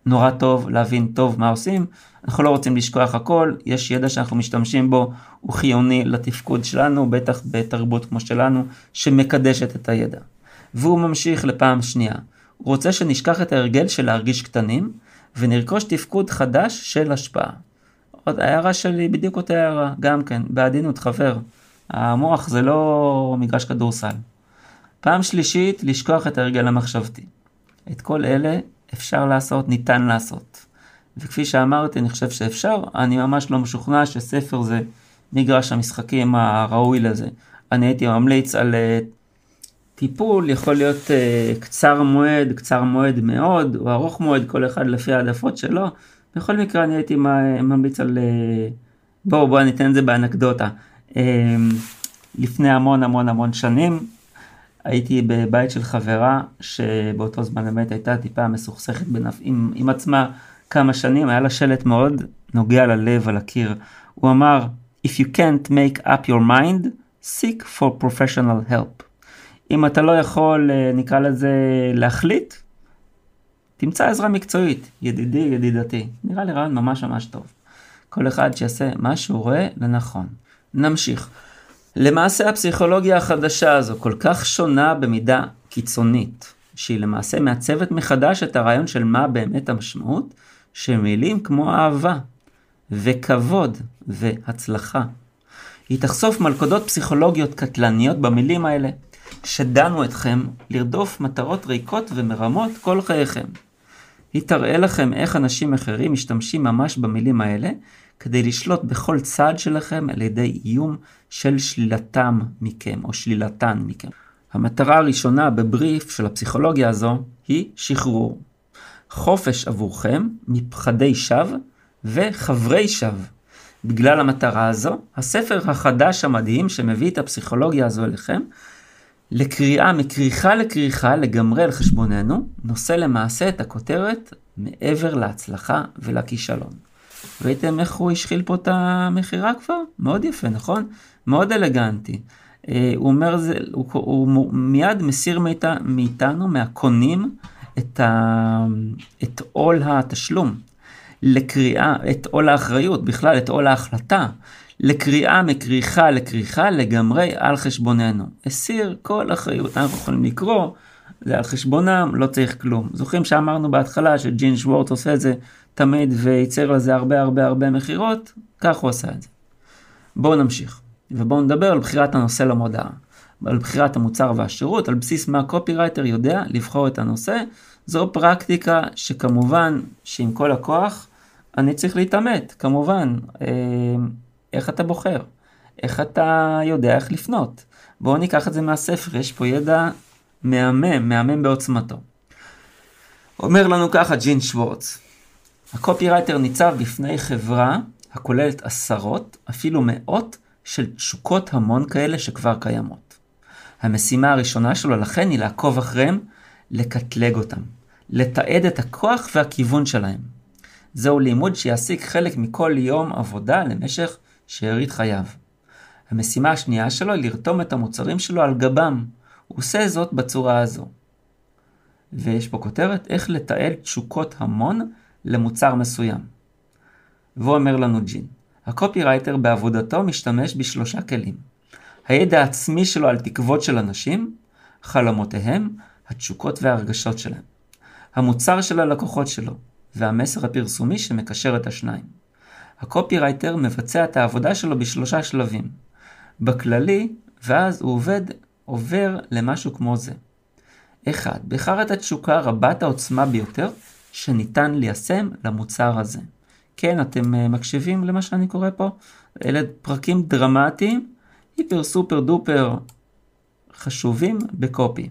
נורא טוב, להבין טוב מה עושים, אנחנו לא רוצים לשכוח הכל, יש ידע שאנחנו משתמשים בו, הוא חיוני לתפקוד שלנו, בטח בתרבות כמו שלנו, שמקדשת את הידע. והוא ממשיך לפעם שנייה. הוא רוצה שנשכח את ההרגל של להרגיש קטנים, ונרכוש תפקוד חדש של השפעה. עוד הערה שלי, בדיוק אותה הערה, גם כן, בעדינות חבר, המוח זה לא מגרש כדורסל. פעם שלישית, לשכוח את ההרגל המחשבתי. את כל אלה אפשר לעשות, ניתן לעשות. וכפי שאמרתי, אני חושב שאפשר, אני ממש לא משוכנע שספר זה מגרש המשחקים הראוי לזה. אני הייתי ממליץ על טיפול, יכול להיות קצר מועד מאוד, או ארוך מועד, כל אחד לפי העדפות שלו. בכל מקרה, אני הייתי ממליץ על... בואו, אני אתן את זה באנקדוטה. לפני המון שנים, הייתי בבית של חברה, שבאותו זמן באמת הייתה טיפה מסוכסכת עם עצמה כמה שנים, היה לה שלט מאוד נוגע ללב על הקיר. הוא אמר, If you can't make up your mind, seek for professional help. אם אתה לא יכול, נקרא לזה, להחליט, תמצא עזרה מקצועית, ידידתי. נראה לי רעיון ממש טוב. כל אחד שיעשה מה שהוא רואה לנכון. נמשיך. למעשה הפסיכולוגיה החדשה הזו כל כך שונה במידה קיצונית, שהיא למעשה מעצבת מחדש את הרעיון של מה באמת המשמעות, שמילים כמו אהבה וכבוד והצלחה. היא תחשוף מלכודות פסיכולוגיות קטלניות במילים האלה, שדנו אתכם לרדוף מטרות ריקות ומרמות כל חייכם. היא תראה לכם איך אנשים אחרים משתמשים ממש במילים האלה, כדי לשלוט בכל צעד שלכם על ידי איום של שלילתם מכם או שלילתן מכם. המטרה הראשונה בבריף של הפסיכולוגיה הזו היא שחרור. חופש עבורכם מפחדי שווא וחברי שווא. בגלל המטרה הזו, הספר החדש המדהים שמביא את הפסיכולוגיה הזו אליכם, לקריאה מקריחה לקריחה לגמרי על חשבוננו, נושא למעשה את הכותרת מעבר להצלחה ולכישלון. ראיתם איך הוא השחיל פה את המחירה כבר? מאוד יפה, נכון? מאוד אלגנטי. הוא אומר, הוא מיד מסיר מאיתנו, מהקונים, את עול התשלום, לקריאה, את עול האחריות, בכלל את עול ההחלטה, לקריאה מקריחה לקריחה לגמרי על חשבוננו. הסיר כל אחריות, אנחנו יכולים לקרוא, זה על חשבונם, לא צריך כלום. זוכרים שאמרנו בהתחלה שג'ין שוורץ עושה את זה תמיד וייצר לזה הרבה מחירות, כך הוא עושה את זה. בואו נמשיך, ובואו נדבר על בחירת הנושא למודעה, על בחירת המוצר והשירות, על בסיס מה קופירייטר יודע לבחור את הנושא. זו פרקטיקה שכמובן שעם כל הכוח אני צריך להתאמת, כמובן, איך אתה בוחר, איך אתה יודע איך לפנות. בואו ניקח את זה מהספר, יש פה ידע מהמם בעוצמתו. אומר לנו ככה ג'ין שוורץ, הקופירייטר ניצב בפני חברה הכוללת עשרות, אפילו מאות של תשוקות המון כאלה שכבר קיימות. המשימה הראשונה שלו לכן היא לעקוב אחריהם, לקטלג אותם, לתעד את הכוח והכיוון שלהם. זהו לימוד שיעסיק חלק מכל יום עבודה למשך שארית חייו. המשימה השנייה שלו היא לרתום את המוצרים שלו על גבם. הוא עושה זאת בצורה הזו. ויש פה כותרת, איך לתעל תשוקות המון למוצר מסוים. והוא אומר לנו ג'ין, הקופירייטר בעבודתו משתמש בשלושה כלים. הידע העצמי שלו על תקוות של אנשים, חלומותיהם, התשוקות והרגשות שלהם. המוצר של הלקוחות שלו, והמסר הפרסומי שמקשר את השניים. הקופירייטר מבצע את העבודה שלו בשלושה שלבים. בכללי, ואז הוא עובר למשהו כמו זה. 1. בחר את התשוקה רבת העוצמה ביותר שניתן ליישם למוצר הזה. כן, אתם מקשיבים למה שאני קורא פה? אלה פרקים דרמטיים, היפר סופר דופר חשובים בקופי,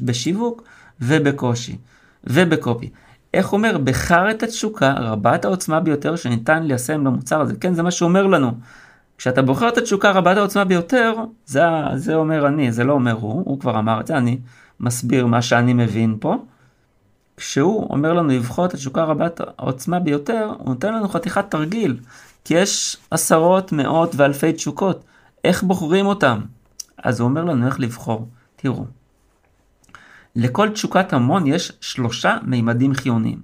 בשיווק ובקופי. איך אומר? בחר את התשוקה רבת העוצמה ביותר שניתן ליישם למוצר הזה. כן, זה מה שאומר לנו. כשאתה בוחר את התשוקה רבת העוצמה ביותר, זה אומר אני, זה לא אומר הוא כבר אמר את זה, אני מסביר מה שאני מבין פה. כשהוא אומר לנו לבחור את התשוקה רבת העוצמה ביותר, הוא נותן לנו חתיכת תרגיל, כי יש עשרות, מאות ואלפי תשוקות, איך בוחרים אותם? אז הוא אומר לנו איך לבחור. תראו, לכל תשוקת המון יש 3 מימדים חיוניים.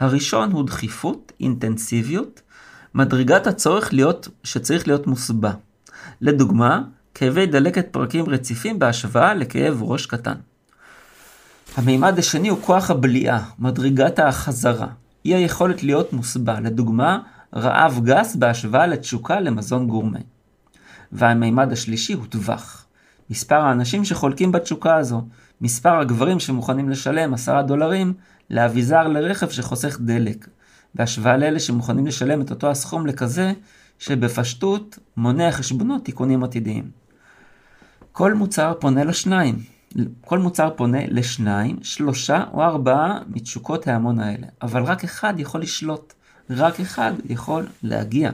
הראשון הוא דחיפות, אינטנסיביות, מדרגת הצורך שצריך להיות מוסבע. לדוגמה, כאבי דלקת פרקים רציפים בהשוואה לכאב ראש קטן. המימד השני הוא כוח הבליעה, מדרגת החזרה. היא היכולת להיות מוסבע. לדוגמה, רעב גס בהשוואה לתשוקה למזון גורמי. והמימד השלישי הוא טווח. מספר האנשים שחולקים בתשוקה הזו, מספר הגברים שמוכנים לשלם $10 לאביזר לרכב שחוסך דלק, בהשוואה לאלה שמוכנים לשלם את אותו הסכום לכזה שבפשטות מונע חשבונות תיקונים עתידיים. כל מוצר פונה לשניים, 3 או 4 מתשוקות ההמון האלה, אבל רק אחד יכול לשלוט, רק אחד יכול להגיע.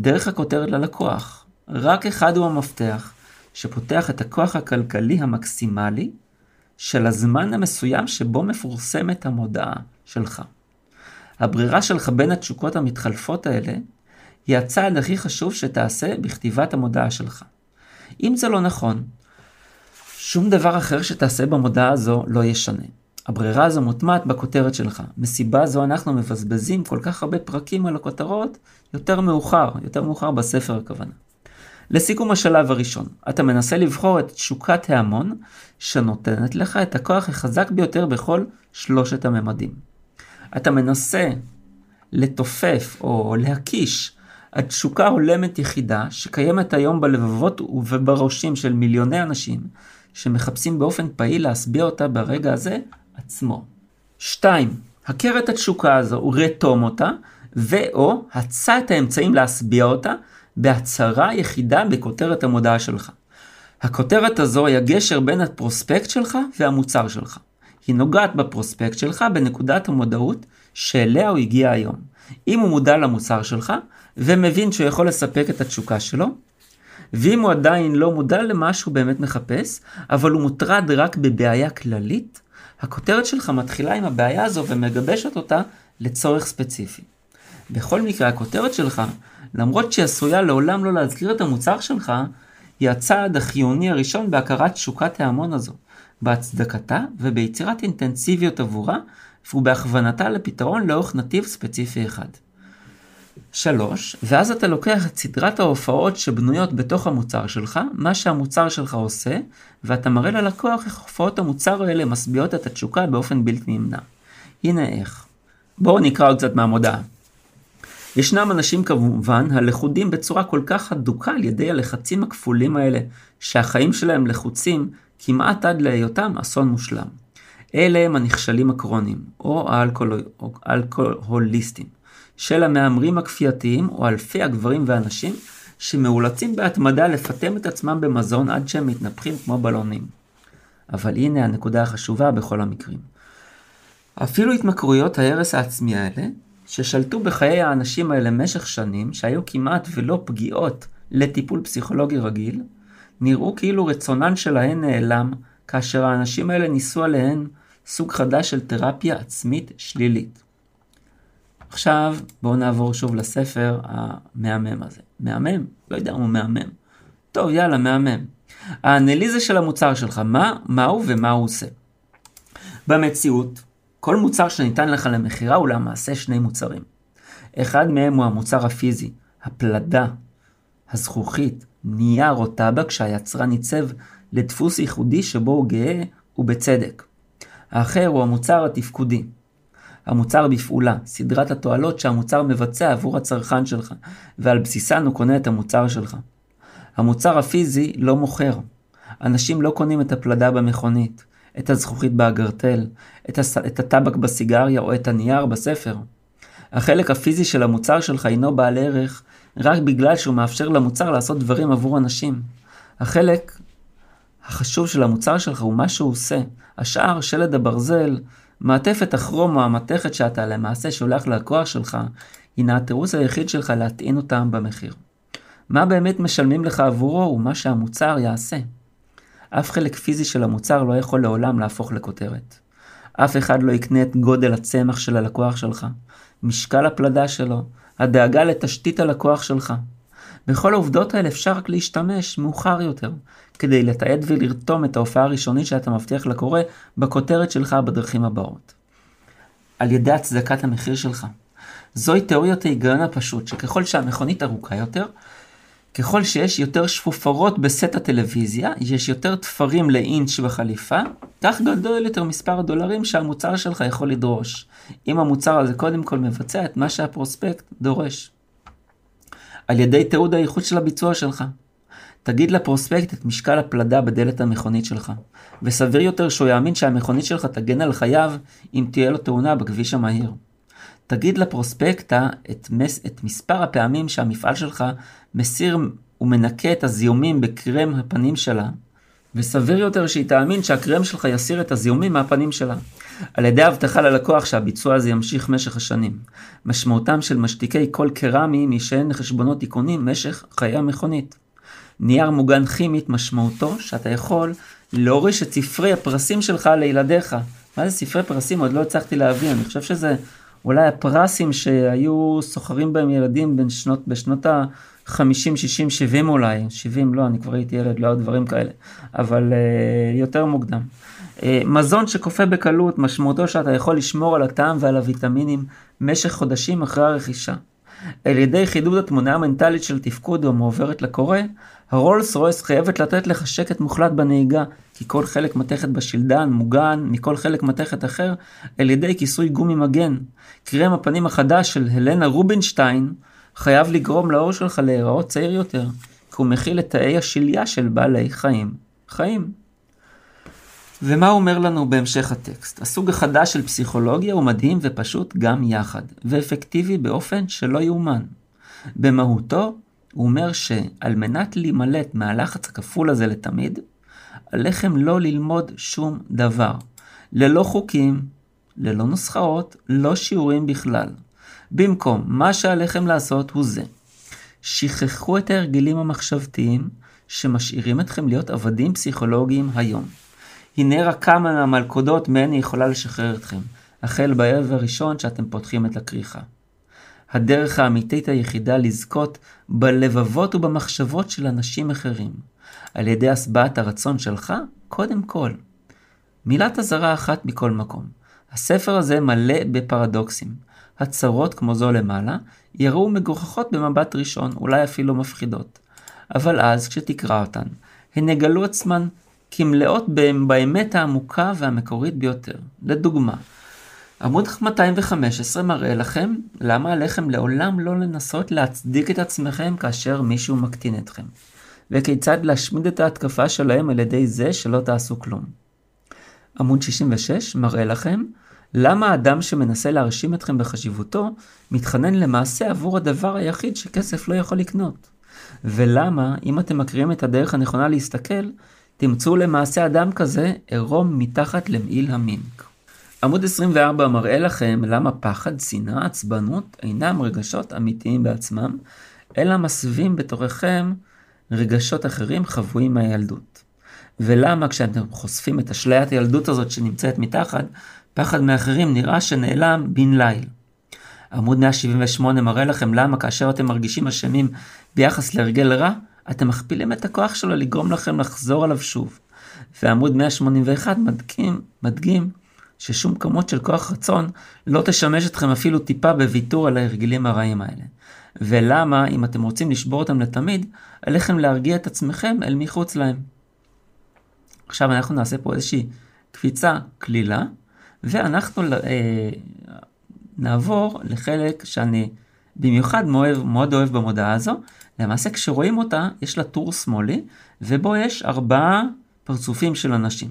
דרך הכותרת ללקוח, רק אחד הוא המפתח שפותח את הכוח הכלכלי המקסימלי של הזמן המסוים שבו מפורסמת המודעה שלך. הברירה שלך בין התשוקות המתחלפות האלה היא הצעד הכי חשוב שתעשה בכתיבת המודעה שלך. אם זה לא נכון, שום דבר אחר שתעשה במודעה הזו לא ישנה. הברירה הזו מוטמעת בכותרת שלך. מסיבה זו אנחנו מבזבזים כל כך הרבה פרקים על הכותרות יותר מאוחר בספר הכוונה. לסיכום השלב הראשון, אתה מנסה לבחור את תשוקת ההמון שנותנת לך את הכוח החזק ביותר בכל 3 הממדים. אתה מנסה לתופף או להקיש את תשוקה הולמת יחידה שקיימת היום בלבבות ובראשים של מיליוני אנשים שמחפשים באופן פעיל להסביע אותה ברגע הזה עצמו. 2. הכר את התשוקה הזו ורתום אותה ואו הצע את האמצעים להסביע אותה בהצהרה יחידה בכותרת המודעה שלך. הכותרת הזו היא הגשר בין הפרוספקט שלך והמוצר שלך. היא נוגעת בפרוספקט שלך בנקודת המודעות שאליה הוא הגיע היום. אם הוא מודע למוצר שלך ומבין שהוא יכול לספק את התשוקה שלו, ואם הוא עדיין לא מודע למה שהוא באמת מחפש, אבל הוא מוטרד רק בבעיה כללית, הכותרת שלך מתחילה עם הבעיה הזו ומגבשת אותה לצורך ספציפי. בכל מקרה, הכותרת שלך, למרות שעשויה לעולם לא להזכיר את המוצר שלך, היא הצעד החיוני הראשון בהכרת תשוקת ההמון הזו, בהצדקתה וביצירת אינטנסיביות עבורה, ובהכוונתה לפתרון לאורך נתיב ספציפי אחד. 3. ואז אתה לוקח את סדרת ההופעות שבנויות בתוך המוצר שלך, מה שהמוצר שלך עושה, ואתה מראה ללקוח איך הופעות המוצר האלה מסביעות את התשוקה באופן בלתי נמנע. הנה איך. בואו נקרא קצת מהמודעה. ישנם אנשים כמובן הלכודים בצורה כל כך הדוקה על ידי הלחצים הכפולים האלה, שהחיים שלהם לחוצים כמעט עד להיותם אסון מושלם. אלה הם הנכשלים הקרונים, או האלכוהוליסטים, של המאמרים הכפייתיים או אלפי הגברים והנשים שמאולצים בהתמדה לפתם את עצמם במזון עד שהם מתנפחים כמו בלונים. אבל הנה הנקודה החשובה בכל המקרים. אפילו התמכרויות ההרס העצמי האלה, ששלטו בחיי האנשים האלה משך שנים, שהיו כמעט ולא פגיעות לטיפול פסיכולוגי רגיל, נראו כאילו רצונן שלהן נעלם, כאשר האנשים האלה ניסו עליהן סוג חדש של תרפיה עצמית שלילית. עכשיו בואו נעבור שוב לספר המהמם הזה. מהמם? לא יודע, הוא מהמם. טוב, יאללה, מהמם. האנליזה של המוצר שלך, מה הוא ומה הוא עושה. במציאות, כל מוצר שניתן לך למחירה הוא למעשה 2 מוצרים. אחד מהם הוא המוצר הפיזי, הפלדה, הזכוכית, נייר או טבק שהיצרן ניצב לדפוס ייחודי שבו הוא גאה ובצדק. האחר הוא המוצר התפקודי. המוצר בפעולה, סדרת התועלות שהמוצר מבצע עבור הצרכן שלך, ועל בסיסן הוא קונה את המוצר שלך. המוצר הפיזי לא מוכר. אנשים לא קונים את הפלדה במכונית, את הזכוכית באגרטל, את הטבק בסיגריה או את הנייר בספר. החלק הפיזי של המוצר שלך אינו בעל ערך רק בגלל שהוא מאפשר למוצר לעשות דברים עבור אנשים. החלק החשוב של המוצר שלך הוא מה שהוא עושה. השאר, שלד הברזל, מעטפת הכרום או המתכת שאתה למעשה שולח ללקוח שלך, הינה התירוץ היחיד שלך להטעין אותם במחיר. מה באמת משלמים לך עבורו ומה שהמוצר יעשה. אף חלק פיזי של המוצר לא יכול לעולם להפוך לכותרת. אף אחד לא יקנה את גודל הצמח של הלקוח שלך, משקל הפלדה שלו, הדאגה לתשתית הלקוח שלך. בכל העובדות האלה אפשר רק להשתמש מאוחר יותר, כדי לתעד ולרתום את ההופעה הראשונית שאתה מבטיח לקורא בכותרת שלך בדרכים הבאות. על ידי הצדקת המחיר שלך. זוהי תיאוריית ההיגיון הפשוט, שככל שהמכונית ארוכה יותר, ככל שיש יותר שפופרות בסט הטלוויזיה, יש יותר תפרים לאינץ' בחליפה, כך גדול יותר מספר הדולרים שהמוצר שלך יכול לדרוש, אם המוצר הזה קודם כל מבצע את מה שהפרוספקט דורש. על ידי תיעוד האיכות של הביצוע שלך. תגיד לפרוספקט את משקל הפלדה בדלת המכונית שלך, וסביר יותר שהוא יאמין שהמכונית שלך תגן על חייו אם תהיה לו תאונה בכביש המהיר. תגיד לפרוספקטה את מספר הפעמים שהמפעל שלך מסיר ומנקה את הזיהומים בקרם הפנים שלה, וסביר יותר שהיא תאמין שהקרם שלך יסיר את הזיהומים מהפנים שלה. על ידי הבטחה ללקוח שהביצוע הזה ימשיך משך השנים. משמעותם של משתיקי קול קרמי משען חשבונות עיקונים משך חיי המכונית. נייר מוגן כימית משמעותו שאתה יכול להוריש את ספרי הפרסים שלך לילדיך. מה זה ספרי פרסים? עוד לא הצלחתי להבין. אני חושב שזה אולי הפרסים שהיו סוחרים בהם ילדים בשנות ה-50, 60, 70 אולי. 70 לא, אני כבר הייתי ילד, לא עוד דברים כאלה. אבל יותר מוקדם. מזון שקופה בקלות, משמעותו שאתה יכול לשמור על הטעם ועל הוויטמינים משך חודשים אחרי הרכישה. על ידי חידוד התמונה המנטלית של תפקוד ומעוברת לקורא, הרולס רויס חייבת לתת לך שקט מוחלט בנהיגה, כי כל חלק מתכת בשלדן מוגן מכל חלק מתכת אחר, על ידי כיסוי גומי מגן. קרם הפנים החדש של הלנה רובינשטיין חייב לגרום לאור שלך להיראות צעיר יותר, כי הוא מכיל את תאי השליה של בעלי חיים. ומה הוא אומר לנו בהמשך הטקסט? הסוג החדש של פסיכולוגיה הוא מדהים ופשוט גם יחד, ואפקטיבי באופן שלא יאומן. במהותו, הוא אומר שעל מנת להימלט מהלחץ הכפול הזה לתמיד, עליכם לא ללמוד שום דבר. ללא חוקים, ללא נוסחאות, לא שיעורים בכלל. במקום, מה שעליכם לעשות הוא זה. שכחו את ההרגילים המחשבתיים שמשאירים אתכם להיות עבדים פסיכולוגיים היום. הנה רק כמה מהמלכודות מהן היא יכולה לשחרר אתכם, החל בערב הראשון שאתם פותחים את הכריכה. הדרך האמיתית היחידה לזכות בלבבות ובמחשבות של אנשים אחרים, על ידי הסבעת הרצון שלך, קודם כל. מילת אזהרה אחת מכל מקום. הספר הזה מלא בפרדוקסים. הצרות כמו זו למעלה, יראו מגוחכות במבט ראשון, אולי אפילו מפחידות. אבל אז כשתקרא אותן, הן יגלו עצמן כמלאות באמת העמוקה והמקורית ביותר. לדוגמה, עמוד 215 מראה לכם למה עליכם לעולם לא לנסות להצדיק את עצמכם כאשר מישהו מקטין אתכם, וכיצד להשמיד את ההתקפה שלהם על ידי זה שלא תעשו כלום. עמוד 66 מראה לכם למה האדם שמנסה להרשים אתכם בחשיבותו מתחנן למעשה עבור הדבר היחיד שכסף לא יכול לקנות, ולמה אם אתם מכירים את הדרך הנכונה להסתכל, תמצאו למעשה אדם כזה עירום מתחת למעיל המינק. עמוד 24 מראה לכם למה פחד, שנאה, עצבנות אינם רגשות אמיתיים בעצמם, אלא מסווים בתוככם רגשות אחרים חבויים מהילדות. ולמה כשאתם חושפים את אשליית הילדות הזאת שנמצאת מתחת, פחד מאחרים נראה שנעלם בן ליל. עמוד 178 מראה לכם למה כאשר אתם מרגישים אשמים ביחס להרגל רע, אתם מכפילים את הכוח שלו לגרום לכם לחזור עליו שוב. ועמוד 181 מדגים ששום כמות של כוח רצון לא תשמש אתכם אפילו טיפה בוויתור על ההרגלים הרעים האלה. ולמה, אם אתם רוצים לשבור אותם לתמיד, עליכם להרגיע את עצמכם אל מחוץ להם. עכשיו אנחנו נעשה פה איזושהי קפיצה כלילה, ואנחנו נעבור לחלק שאני במיוחד מאוד אוהב במודעה הזו. למעשה כשרואים אותה, יש לה טור שמאלי, ובו יש 4 פרצופים של אנשים.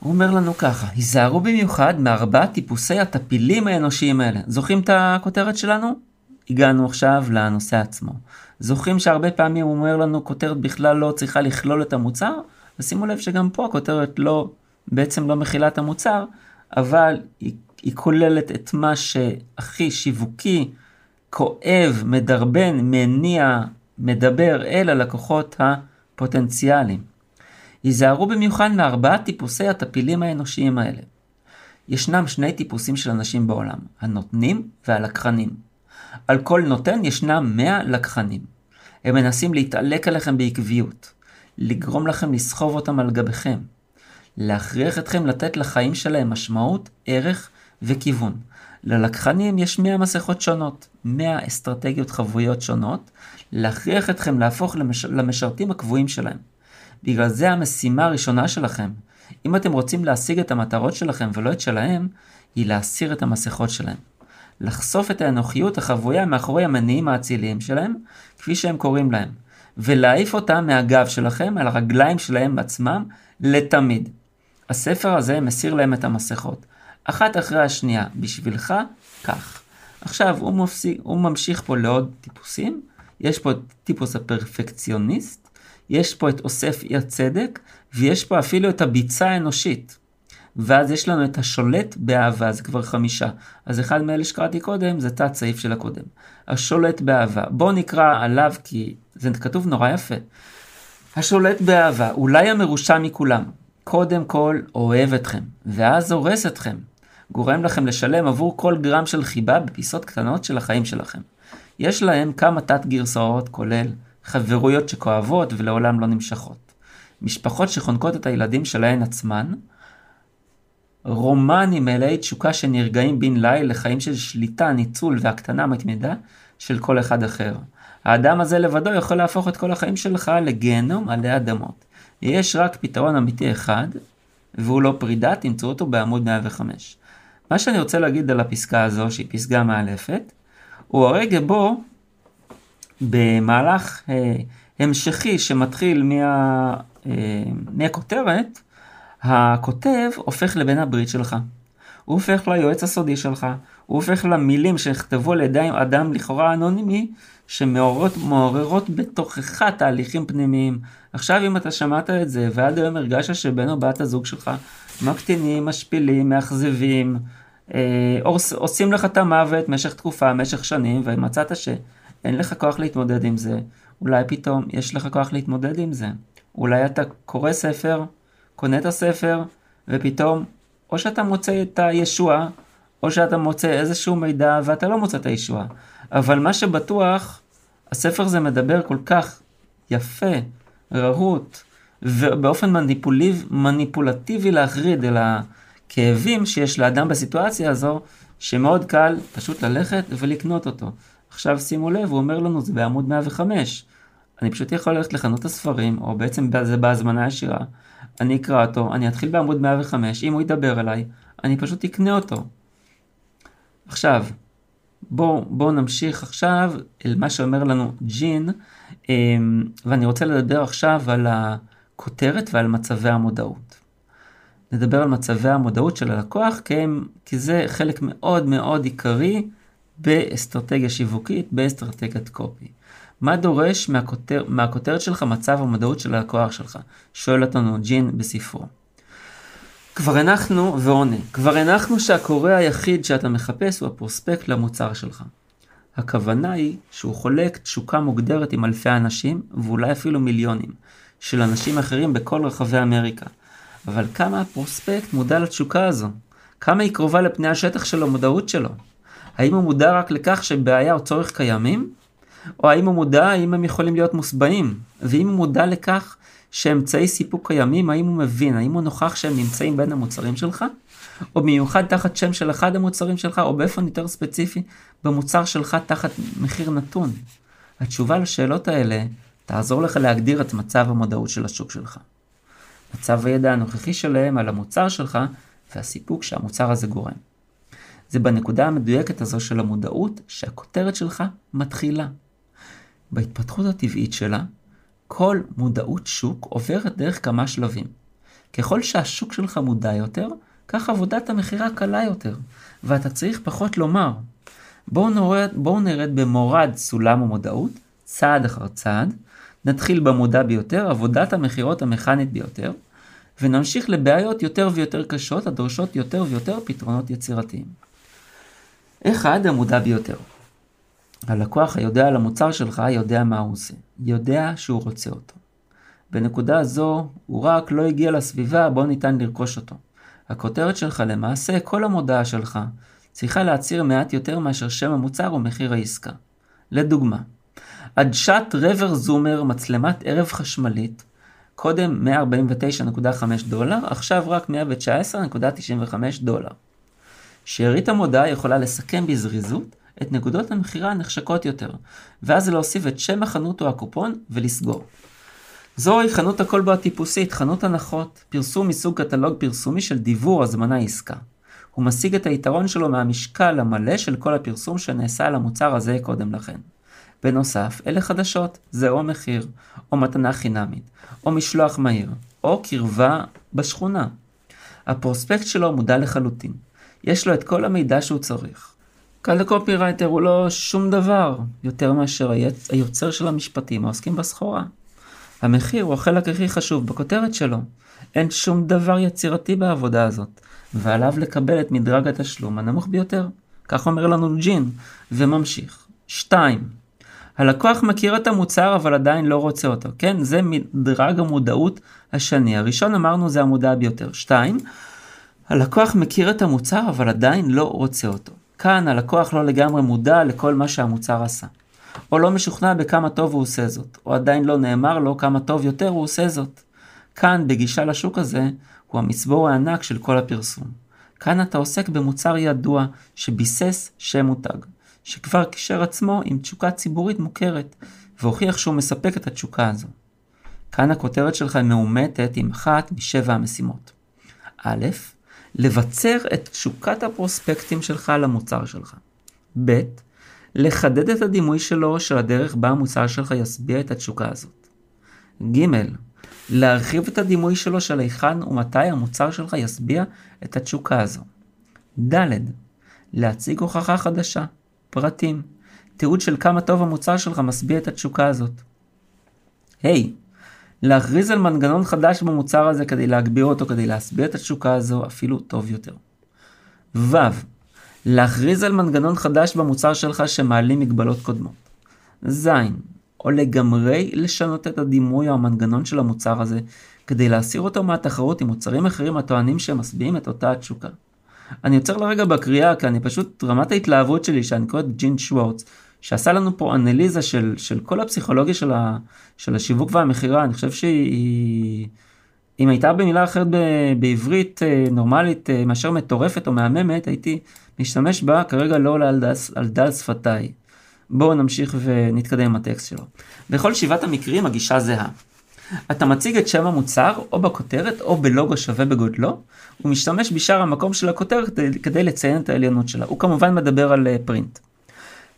הוא אומר לנו ככה, היזהרו במיוחד מ4 טיפוסי הטפילים האנושיים האלה. זוכרים את הכותרת שלנו? הגענו עכשיו לנושא עצמו. זוכרים שהרבה פעמים הוא אומר לנו, כותרת בכלל לא צריכה לכלול את המוצר? ושימו לב שגם פה הכותרת בעצם לא מכילה את המוצר, אבל היא כוללת את מה שהכי שיווקי, כואב, מדרבן, מניע, מדבר אל הלקוחות הפוטנציאליים. ייזהרו במיוחד מארבעה טיפוסי הטפילים האנושיים האלה. ישנם שני טיפוסים של אנשים בעולם, הנותנים והלקחנים. על כל נותן ישנם 100 לקחנים. הם מנסים להתעלק עליכם בעקביות, לגרום לכם לסחוב אותם על גביכם, להכריח אתכם לתת לחיים שלהם משמעות, ערך וכיוון. ללקחנים יש 100 מסכות שונות, 100 אסטרטגיות חבויות שונות, להכריח אתכם להפוך למשרתים הקבועים שלהם. בגלל זה המשימה הראשונה שלכם, אם אתם רוצים להשיג את המטרות שלכם ולא את שלהם, היא להסיר את המסכות שלהם. לחשוף את האנוכיות החבויה מאחורי המניעים האציליים שלהם, כפי שהם קוראים להם, ולהעיף אותם מהגב שלכם על הרגליים שלהם עצמם לתמיד. הספר הזה מסיר להם את המסכות. אחת אחרי השנייה, בשבילך, כך. עכשיו הוא ממשיך פה לעוד טיפוסים. יש פה את טיפוס הפרפקציוניסט, יש פה את אוסף אי הצדק, ויש פה אפילו את הביצה האנושית. ואז יש לנו את השולט באהבה, זה כבר 5. אז אחד מאלה שקראתי קודם, זה תת סעיף של הקודם. השולט באהבה. בואו נקרא עליו, כי זה כתוב נורא יפה. השולט באהבה, אולי המרושע מכולם. קודם כל אוהב אתכם, ואז הורס אתכם. גורם לכם לשלם עבור כל גרם של חיבה בפיסות קטנות של החיים שלכם. יש להם כמה תת גרסאות, כולל חברויות שכואבות ולעולם לא נמשכות. משפחות שחונקות את הילדים שלהן עצמן, רומנים מלאי תשוקה שנרגעים בן ליל לחיים של שליטה, ניצול והקטנה מתמידה של כל אחד אחר. האדם הזה לבדו יכול להפוך את כל החיים שלך לגיהנום עלי אדמות. יש רק פתרון אמיתי אחד, והוא לא פרידה, תמצאו אותו בעמוד 105. מה שאני רוצה להגיד על הפסקה הזו, שהיא פסקה מאלפת, הוא הרגע בו במהלך המשכי שמתחיל מהכותרת, הכותב הופך לבן הברית שלך. הוא הופך ליועץ הסודי שלך. הוא הופך למילים שכתבו על ידי אדם לכאורה אנונימי, שמעוררות בתוכך תהליכים פנימיים. עכשיו אם אתה שמעת את זה, ועד היום הרגשת שבן או בת הזוג שלך מקטינים, משפילים, מאכזבים, עושים לך את המוות משך תקופה, משך שנים, ומצאת שאין לך כוח להתמודד עם זה. אולי פתאום יש לך כוח להתמודד עם זה. אולי אתה קורא ספר, קונה את הספר, ופתאום או שאתה מוצא את הישועה, או שאתה מוצא איזשהו מידע ואתה לא מוצא את הישועה. אבל מה שבטוח, הספר זה מדבר כל כך יפה, רהוט, ובאופן מניפולטיבי להחריד אל הכאבים שיש לאדם בסיטואציה הזו, שמאוד קל פשוט ללכת ולקנות אותו. עכשיו שימו לב, הוא אומר לנו, זה בעמוד 105. אני פשוט יכול ללכת לחנות הספרים, או בעצם זה בהזמנה ישירה. אני אקרא אותו, אני אתחיל בעמוד 105, אם הוא ידבר אליי, אני פשוט אקנה אותו. עכשיו, בואו נמשיך עכשיו אל מה שאומר לנו ג'ין, ואני רוצה לדבר עכשיו על הכותרת ועל מצבי המודעות. נדבר על מצבי המודעות של הלקוח, כי זה חלק מאוד מאוד עיקרי באסטרטגיה שיווקית, באסטרטגיית קופי. מה דורש מהכותרת שלך מצב המודעות של הלקוח שלך? שואל אותנו ג'ין בספרו. כבר הנחנו ועונה. כבר הנחנו שהקורא היחיד שאתה מחפש הוא הפרוספקט למוצר שלך. הכוונה היא שהוא חולק תשוקה מוגדרת עם אלפי אנשים, ואולי אפילו מיליונים, של אנשים אחרים בכל רחבי אמריקה. אבל כמה הפרוספקט מודע לתשוקה הזו? כמה היא קרובה לפני השטח של המודעות שלו? האם הוא מודע רק לכך שבעיה או צורך קיימים? או האם הוא מודע, האם הם יכולים להיות מוסבעים? ואם הוא מודע לכך שאמצעי סיפוק קיימים, האם הוא מבין, האם הוא נוכח שהם נמצאים בין המוצרים שלך? או במיוחד תחת שם של אחד המוצרים שלך, או באופן יותר ספציפי, במוצר שלך תחת מחיר נתון? התשובה לשאלות האלה תעזור לך להגדיר את מצב המודעות של השוק שלך. מצב הידע הנוכחי שלהם על המוצר שלך, והסיפוק שהמוצר הזה גורם. זה בנקודה המדויקת הזו של המודעות שהכותרת שלך מתחילה. בהתפתחות הטבעית שלה, כל מודעות שוק עוברת דרך כמה שלבים. ככל שהשוק שלך מודע יותר, כך עבודת המחירה קלה יותר, ואתה צריך פחות לומר. בואו נרד במורד סולם המודעות, צעד אחר צעד, נתחיל במודע ביותר, עבודת המחירות המכנית ביותר, ונמשיך לבעיות יותר ויותר קשות, הדורשות יותר ויותר פתרונות יצירתיים. אחד, המודע ביותר. הלקוח היודע על המוצר שלך יודע מה הוא עושה, יודע שהוא רוצה אותו. בנקודה הזו הוא רק לא הגיע לסביבה בו ניתן לרכוש אותו. הכותרת שלך למעשה, כל המודעה שלך, צריכה להצהיר מעט יותר מאשר שם המוצר או מחיר העסקה. לדוגמה, עדשת רבר זומר מצלמת ערב חשמלית, קודם $149.5, עכשיו רק $119.95. שארית המודעה יכולה לסכם בזריזות את נקודות המחירה הנחשקות יותר, ואז להוסיף את שם החנות או הקופון ולסגור. זוהי חנות הכל בו הטיפוסית, חנות הנחות, פרסום מסוג קטלוג פרסומי של דיבור הזמנה עסקה. הוא משיג את היתרון שלו מהמשקל המלא של כל הפרסום שנעשה על המוצר הזה קודם לכן. בנוסף, אלה חדשות, זה או מחיר, או מתנה חינמית, או משלוח מהיר, או קרבה בשכונה. הפרוספקט שלו מודע לחלוטין. יש לו את כל המידע שהוא צריך. קל לקופירייטר הוא לא שום דבר יותר מאשר היוצר של המשפטים העוסקים בסחורה. המחיר הוא החלק הכי חשוב בכותרת שלו. אין שום דבר יצירתי בעבודה הזאת, ועליו לקבל את מדרג התשלום הנמוך ביותר. כך אומר לנו ג'ין, וממשיך. 2. הלקוח מכיר את המוצר אבל עדיין לא רוצה אותו. כן, זה מדרג המודעות השני. הראשון אמרנו זה המודעה ביותר. 2. הלקוח מכיר את המוצר אבל עדיין לא רוצה אותו. כאן הלקוח לא לגמרי מודע לכל מה שהמוצר עשה. או לא משוכנע בכמה טוב הוא עושה זאת, או עדיין לא נאמר לו כמה טוב יותר הוא עושה זאת. כאן, בגישה לשוק הזה, הוא המצבור הענק של כל הפרסום. כאן אתה עוסק במוצר ידוע שביסס שם מותג, שכבר קישר עצמו עם תשוקה ציבורית מוכרת, והוכיח שהוא מספק את התשוקה הזו. כאן הכותרת שלך מאומתת עם אחת משבע המשימות. א', לבצר את תשוקת הפרוספקטים שלך למוצר שלך. ב', לחדד את הדימוי שלו של הדרך בה המוצר שלך יסביע את התשוקה הזאת. ג', להרחיב את הדימוי שלו של היכן ומתי המוצר שלך יסביע את התשוקה הזו. ד', להציג הוכחה חדשה, פרטים, תיעוד של כמה טוב המוצר שלך מסביע את התשוקה הזאת. היי, להכריז על מנגנון חדש במוצר הזה כדי להגביר אותו, כדי להסביע את התשוקה הזו אפילו טוב יותר. ו', להכריז על מנגנון חדש במוצר שלך שמעלים מגבלות קודמות. זין, או לגמרי לשנות את הדימוי או המנגנון של המוצר הזה, כדי להסיר אותו מהתחרות עם מוצרים אחרים הטוענים שמסביעים את אותה התשוקה. אני יוצר לרגע בקריאה, כי אני פשוט, רמת ההתלהבות שלי שאני קורא את ג'ין שוורץ, שעשה לנו פה אנליזה של כל הפסיכולוגיה של השיווק והמחירה, אני חושב שהיא... אם הייתה במילה אחרת בעברית נורמלית מאשר מטורפת או מהממת, הייתי משתמש בה, כרגע לא עולה על דל שפתיי. בואו נמשיך ונתקדם עם הטקסט שלו. בכל 7 המקרים הגישה זהה. אתה מציג את שם המוצר או בכותרת או בלוגו שווה בגודלו, ומשתמש בשאר המקום של הכותרת כדי לציין את העליונות שלה. הוא כמובן מדבר על פרינט.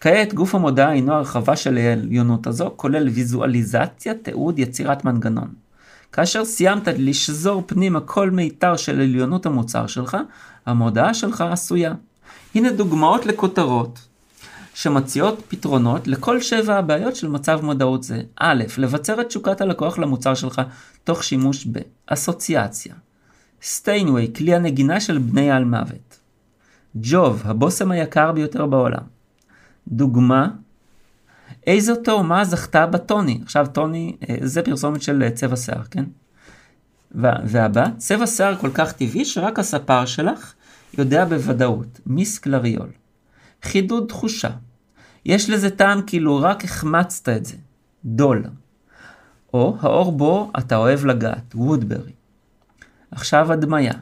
כעת גוף המודעה הינו הרחבה של העליונות הזו, כולל ויזואליזציה, תיעוד, יצירת מנגנון. כאשר סיימת לשזור פנימה כל מיתר של עליונות המוצר שלך, המודעה שלך עשויה. הנה דוגמאות לכותרות שמציעות פתרונות לכל 7 הבעיות של מצב מודעות זה. א', לבצר את תשוקת הלקוח למוצר שלך תוך שימוש באסוציאציה. סטיינווי, כלי הנגינה של בני על מוות. ג'וב, הבושם היקר ביותר בעולם. דוגמה, איזו תאומה זכתה בטוני. עכשיו טוני, זה פרסומת של צבע שיער, כן? והבא, צבע שיער כל כך טבעי שרק הספר שלך יודע בוודאות, מיס קלריול. חידוד תחושה. יש לזה טעם כאילו רק החמצת את זה, דול. או האור בו אתה אוהב לגעת, וודברי. עכשיו הדמיה.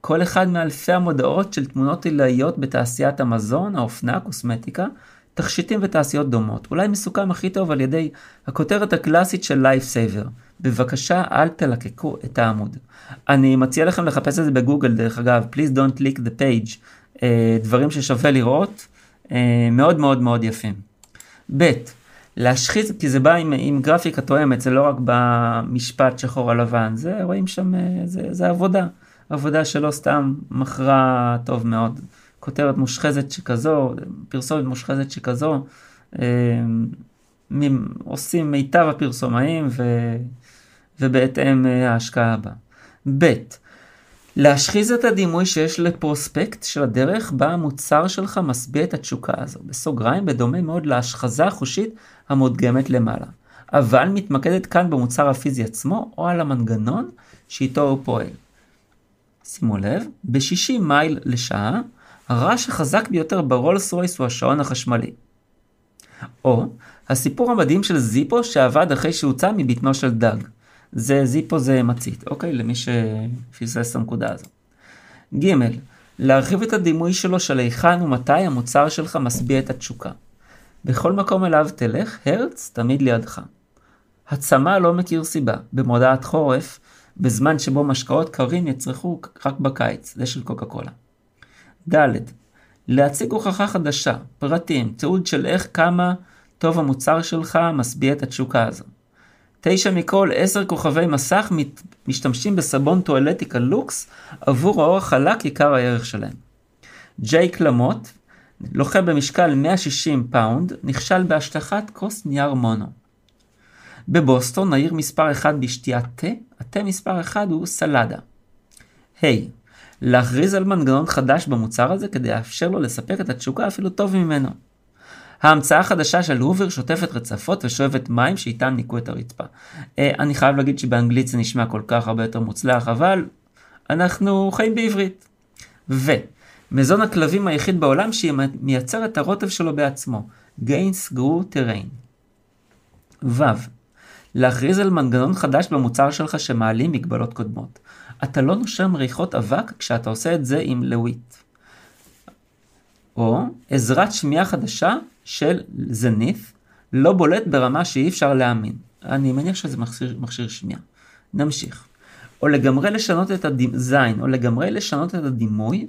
כל אחד מאלפי המודעות של תמונות עילאיות בתעשיית המזון, האופנה, הקוסמטיקה, תכשיטים ותעשיות דומות, אולי מסוכם הכי טוב על ידי הכותרת הקלאסית של לייף סייבר. בבקשה, אל תלקקו את העמוד. אני מציע לכם לחפש את זה בגוגל, דרך אגב, please don't click the page, דברים ששווה לראות, מאוד מאוד מאוד יפים. ב', להשחיז, כי זה בא עם גרפיקה תואמת, זה לא רק במשפט שחור על לבן, זה רואים שם, זה עבודה, עבודה שלא סתם מכרה טוב מאוד. כותרת מושחזת שכזו, פרסומת מושחזת שכזו, עושים מיטב הפרסומאים ובהתאם ההשקעה הבאה. ב', להשחיז את הדימוי שיש לפרוספקט של הדרך בה המוצר שלך משביע את התשוקה הזו, בסוגריים בדומה מאוד להשחזה החושית המודגמת למעלה, אבל מתמקדת כאן במוצר הפיזי עצמו או על המנגנון שאיתו הוא פועל. שימו לב, ב-60 מייל לשעה, הרעש החזק ביותר ברולס רויס הוא השעון החשמלי. או הסיפור המדהים של זיפו שעבד אחרי שהוצא מבטנו של דג. זה זיפו זה מצית, אוקיי? למי שפיסס הנקודה הזו. ג' להרחיב את הדימוי שלו של היכן ומתי המוצר שלך משביע את התשוקה. בכל מקום אליו תלך, הרץ תמיד לידך. הצמא לא מכיר סיבה, במודעת חורף, בזמן שבו משקאות קרים יצרכו רק בקיץ, זה של קוקה קולה. ד' להציג הוכחה חדשה, פרטים, תיעוד של איך כמה טוב המוצר שלך משביע את התשוקה הזו. 9 מכל 10 כוכבי מסך משתמשים בסבון טואלטיקה לוקס עבור האור החלק עיקר הערך שלהם. ג'ייק למוט, לוחם במשקל 160 פאונד, נכשל בהשלכת כוס נייר מונו. בבוסטון, העיר מספר 1 בשתיית תה, התה מספר 1 הוא סלדה. היי, להכריז על מנגנון חדש במוצר הזה כדי לאפשר לו לספק את התשוקה אפילו טוב ממנו. ההמצאה החדשה של הובר שוטפת רצפות ושואבת מים שאיתם ניקו את הרצפה. אני חייב להגיד שבאנגלית זה נשמע כל כך הרבה יותר מוצלח, אבל אנחנו חיים בעברית. ומזון הכלבים היחיד בעולם שמייצר את הרוטב שלו בעצמו. גיינסגרו טרין. להכריז על מנגנון חדש במוצר שלך שמעלים מגבלות קודמות. אתה לא נושם ריחות אבק כשאתה עושה את זה עם לוויט. או עזרת שמיעה חדשה של זניף, לא בולט ברמה שאי אפשר להאמין. אני מניח שזה מכשיר שמיעה. נמשיך. או לגמרי לשנות את הדיזיין, או לגמרי לשנות את הדימוי,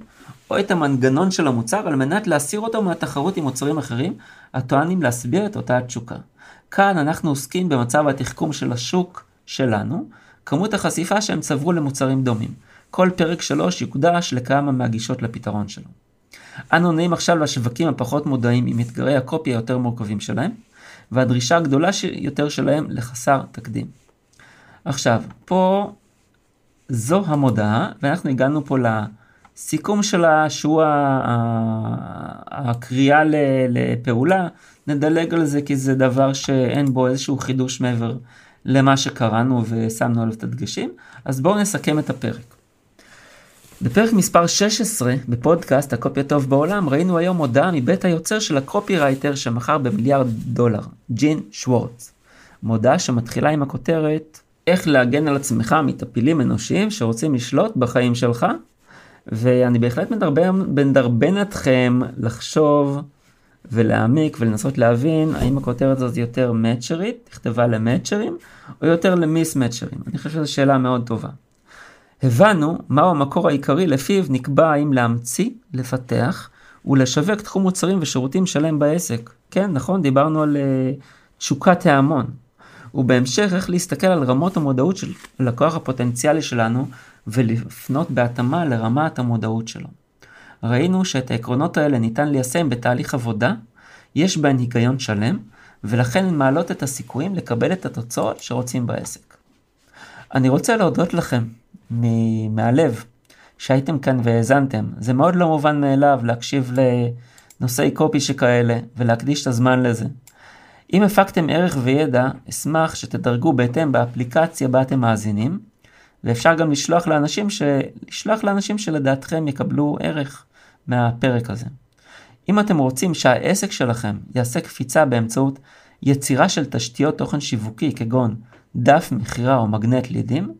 או את המנגנון של המוצר, על מנת להסיר אותו מהתחרות עם מוצרים אחרים, הטוענים להסביר את אותה התשוקה. כאן אנחנו עוסקים במצב התחכום של השוק שלנו, כמות החשיפה שהם צברו למוצרים דומים. כל פרק 3 יקודש לכמה מהגישות לפתרון שלו. אנו נעים עכשיו לשווקים הפחות מודעים עם אתגרי הקופי היותר מורכבים שלהם, והדרישה הגדולה יותר שלהם לחסר תקדים. עכשיו, פה זו המודעה, ואנחנו הגענו פה לסיכום שלה, שהוא הקריאה לפעולה. נדלג על זה כי זה דבר שאין בו איזשהו חידוש מעבר למה שקראנו ושמנו עליו את הדגשים. אז בואו נסכם את הפרק. בפרק מספר 16 בפודקאסט הקופי הטוב בעולם ראינו היום הודעה מבית היוצר של הקופירייטר שמכר ב$1 מיליארד, ג'ין שוורץ. מודעה שמתחילה עם הכותרת, איך להגן על עצמך מטפילים אנושיים שרוצים לשלוט בחיים שלך, ואני בהחלט מדרבן אתכם לחשוב ולהעמיק ולנסות להבין האם הכותרת הזאת יותר מאצ'רית, תכתבה למאצ'רים, או יותר למיסמאצ'רים. אני חושב שזו שאלה מאוד טובה. הבנו מהו המקור העיקרי לפיו נקבע האם להמציא, לפתח ולשווק תחום מוצרים ושירותים שלם בעסק. כן, נכון, דיברנו על תשוקת ההמון. ובהמשך איך להסתכל על רמות המודעות של לקוח הפוטנציאלי שלנו ולפנות בהתאמה לרמת המודעות שלו. ראינו שאת העקרונות האלה ניתן ליישם בתהליך עבודה, יש בהן היגיון שלם, ולכן הן מעלות את הסיכויים לקבל את התוצאות שרוצים בעסק. אני רוצה להודות לכם מהלב שהייתם כאן והאזנתם. זה מאוד לא מובן מאליו להקשיב לנושאי קופי שכאלה ולהקדיש את הזמן לזה. אם הפקתם ערך וידע, אשמח שתדרגו בהתאם באפליקציה בה אתם מאזינים, ואפשר גם לשלוח לאנשים שלדעתכם יקבלו ערך מהפרק הזה. אם אתם רוצים שהעסק שלכם יעשה קפיצה באמצעות יצירה של תשתיות תוכן שיווקי כגון דף מחירה או מגנט לידים,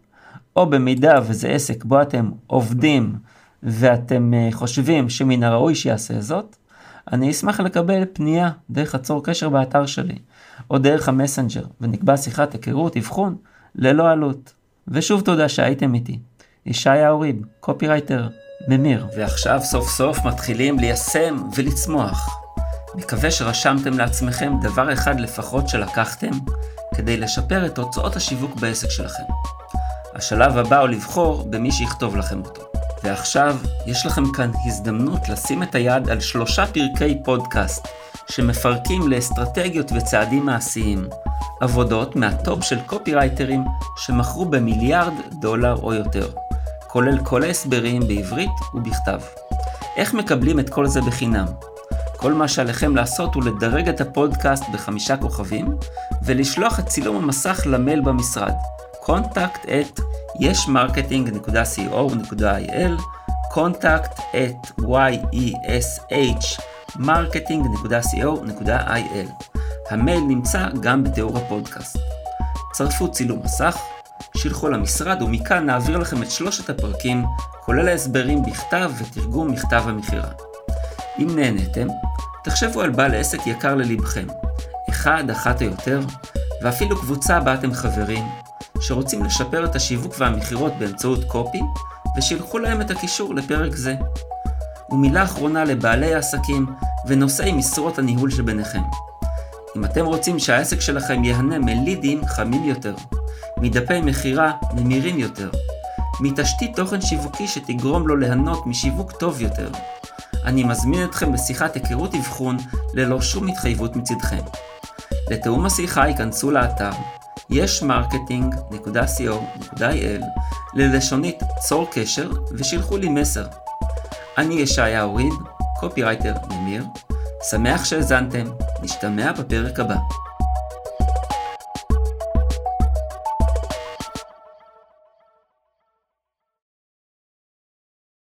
או במידה וזה עסק בו אתם עובדים ואתם חושבים שמן הראוי שיעשה זאת, אני אשמח לקבל פנייה דרך הצור קשר באתר שלי, או דרך המסנג'ר, ונקבע שיחת היכרות, אבחון, ללא עלות. ושוב תודה שהייתם איתי. ישעיהו ריב, קופירייטר, ממיר. ועכשיו סוף סוף מתחילים ליישם ולצמוח. מקווה שרשמתם לעצמכם דבר אחד לפחות שלקחתם, כדי לשפר את תוצאות השיווק בעסק שלכם. השלב הבא הוא לבחור במי שיכתוב לכם אותו. ועכשיו יש לכם כאן הזדמנות לשים את היד על 3 פרקי פודקאסט שמפרקים לאסטרטגיות וצעדים מעשיים, עבודות מהטופ של קופירייטרים שמכרו ב$1 מיליארד או יותר. כולל כל ההסברים בעברית ובכתב. איך מקבלים את כל זה בחינם? כל מה שעליכם לעשות הוא לדרג את הפודקאסט ב5 כוכבים, ולשלוח את צילום המסך למייל במשרד, contact@yeshmarketing.co.il, contact@yeshmarketing.co.il. המייל נמצא גם בתיאור הפודקאסט. צרפו צילום מסך, שילחו למשרד, ומכאן נעביר לכם את 3 הפרקים, כולל ההסברים בכתב ותרגום מכתב המכירה. אם נהניתם, תחשבו על בעל עסק יקר ללבכם, אחד, אחת או יותר, ואפילו קבוצה בה אתם חברים, שרוצים לשפר את השיווק והמכירות באמצעות קופי, ושילחו להם את הקישור לפרק זה. ומילה אחרונה לבעלי העסקים ונושאי משרות הניהול שביניכם. אם אתם רוצים שהעסק שלכם יהנה מלידים חמים יותר, מדפי מחירה ממירים יותר, מתשתית תוכן שיווקי שתגרום לו ליהנות משיווק טוב יותר, אני מזמין אתכם בשיחת היכרות אבחון ללא שום התחייבות מצדכם. לתאום השיחה ייכנסו לאתר yeshmarketing.co.il ללשונית צור קשר ושילחו לי מסר. אני ישעיהו ריב, קופירייטר ממיר, שמח שהזנתם, נשתמע בפרק הבא.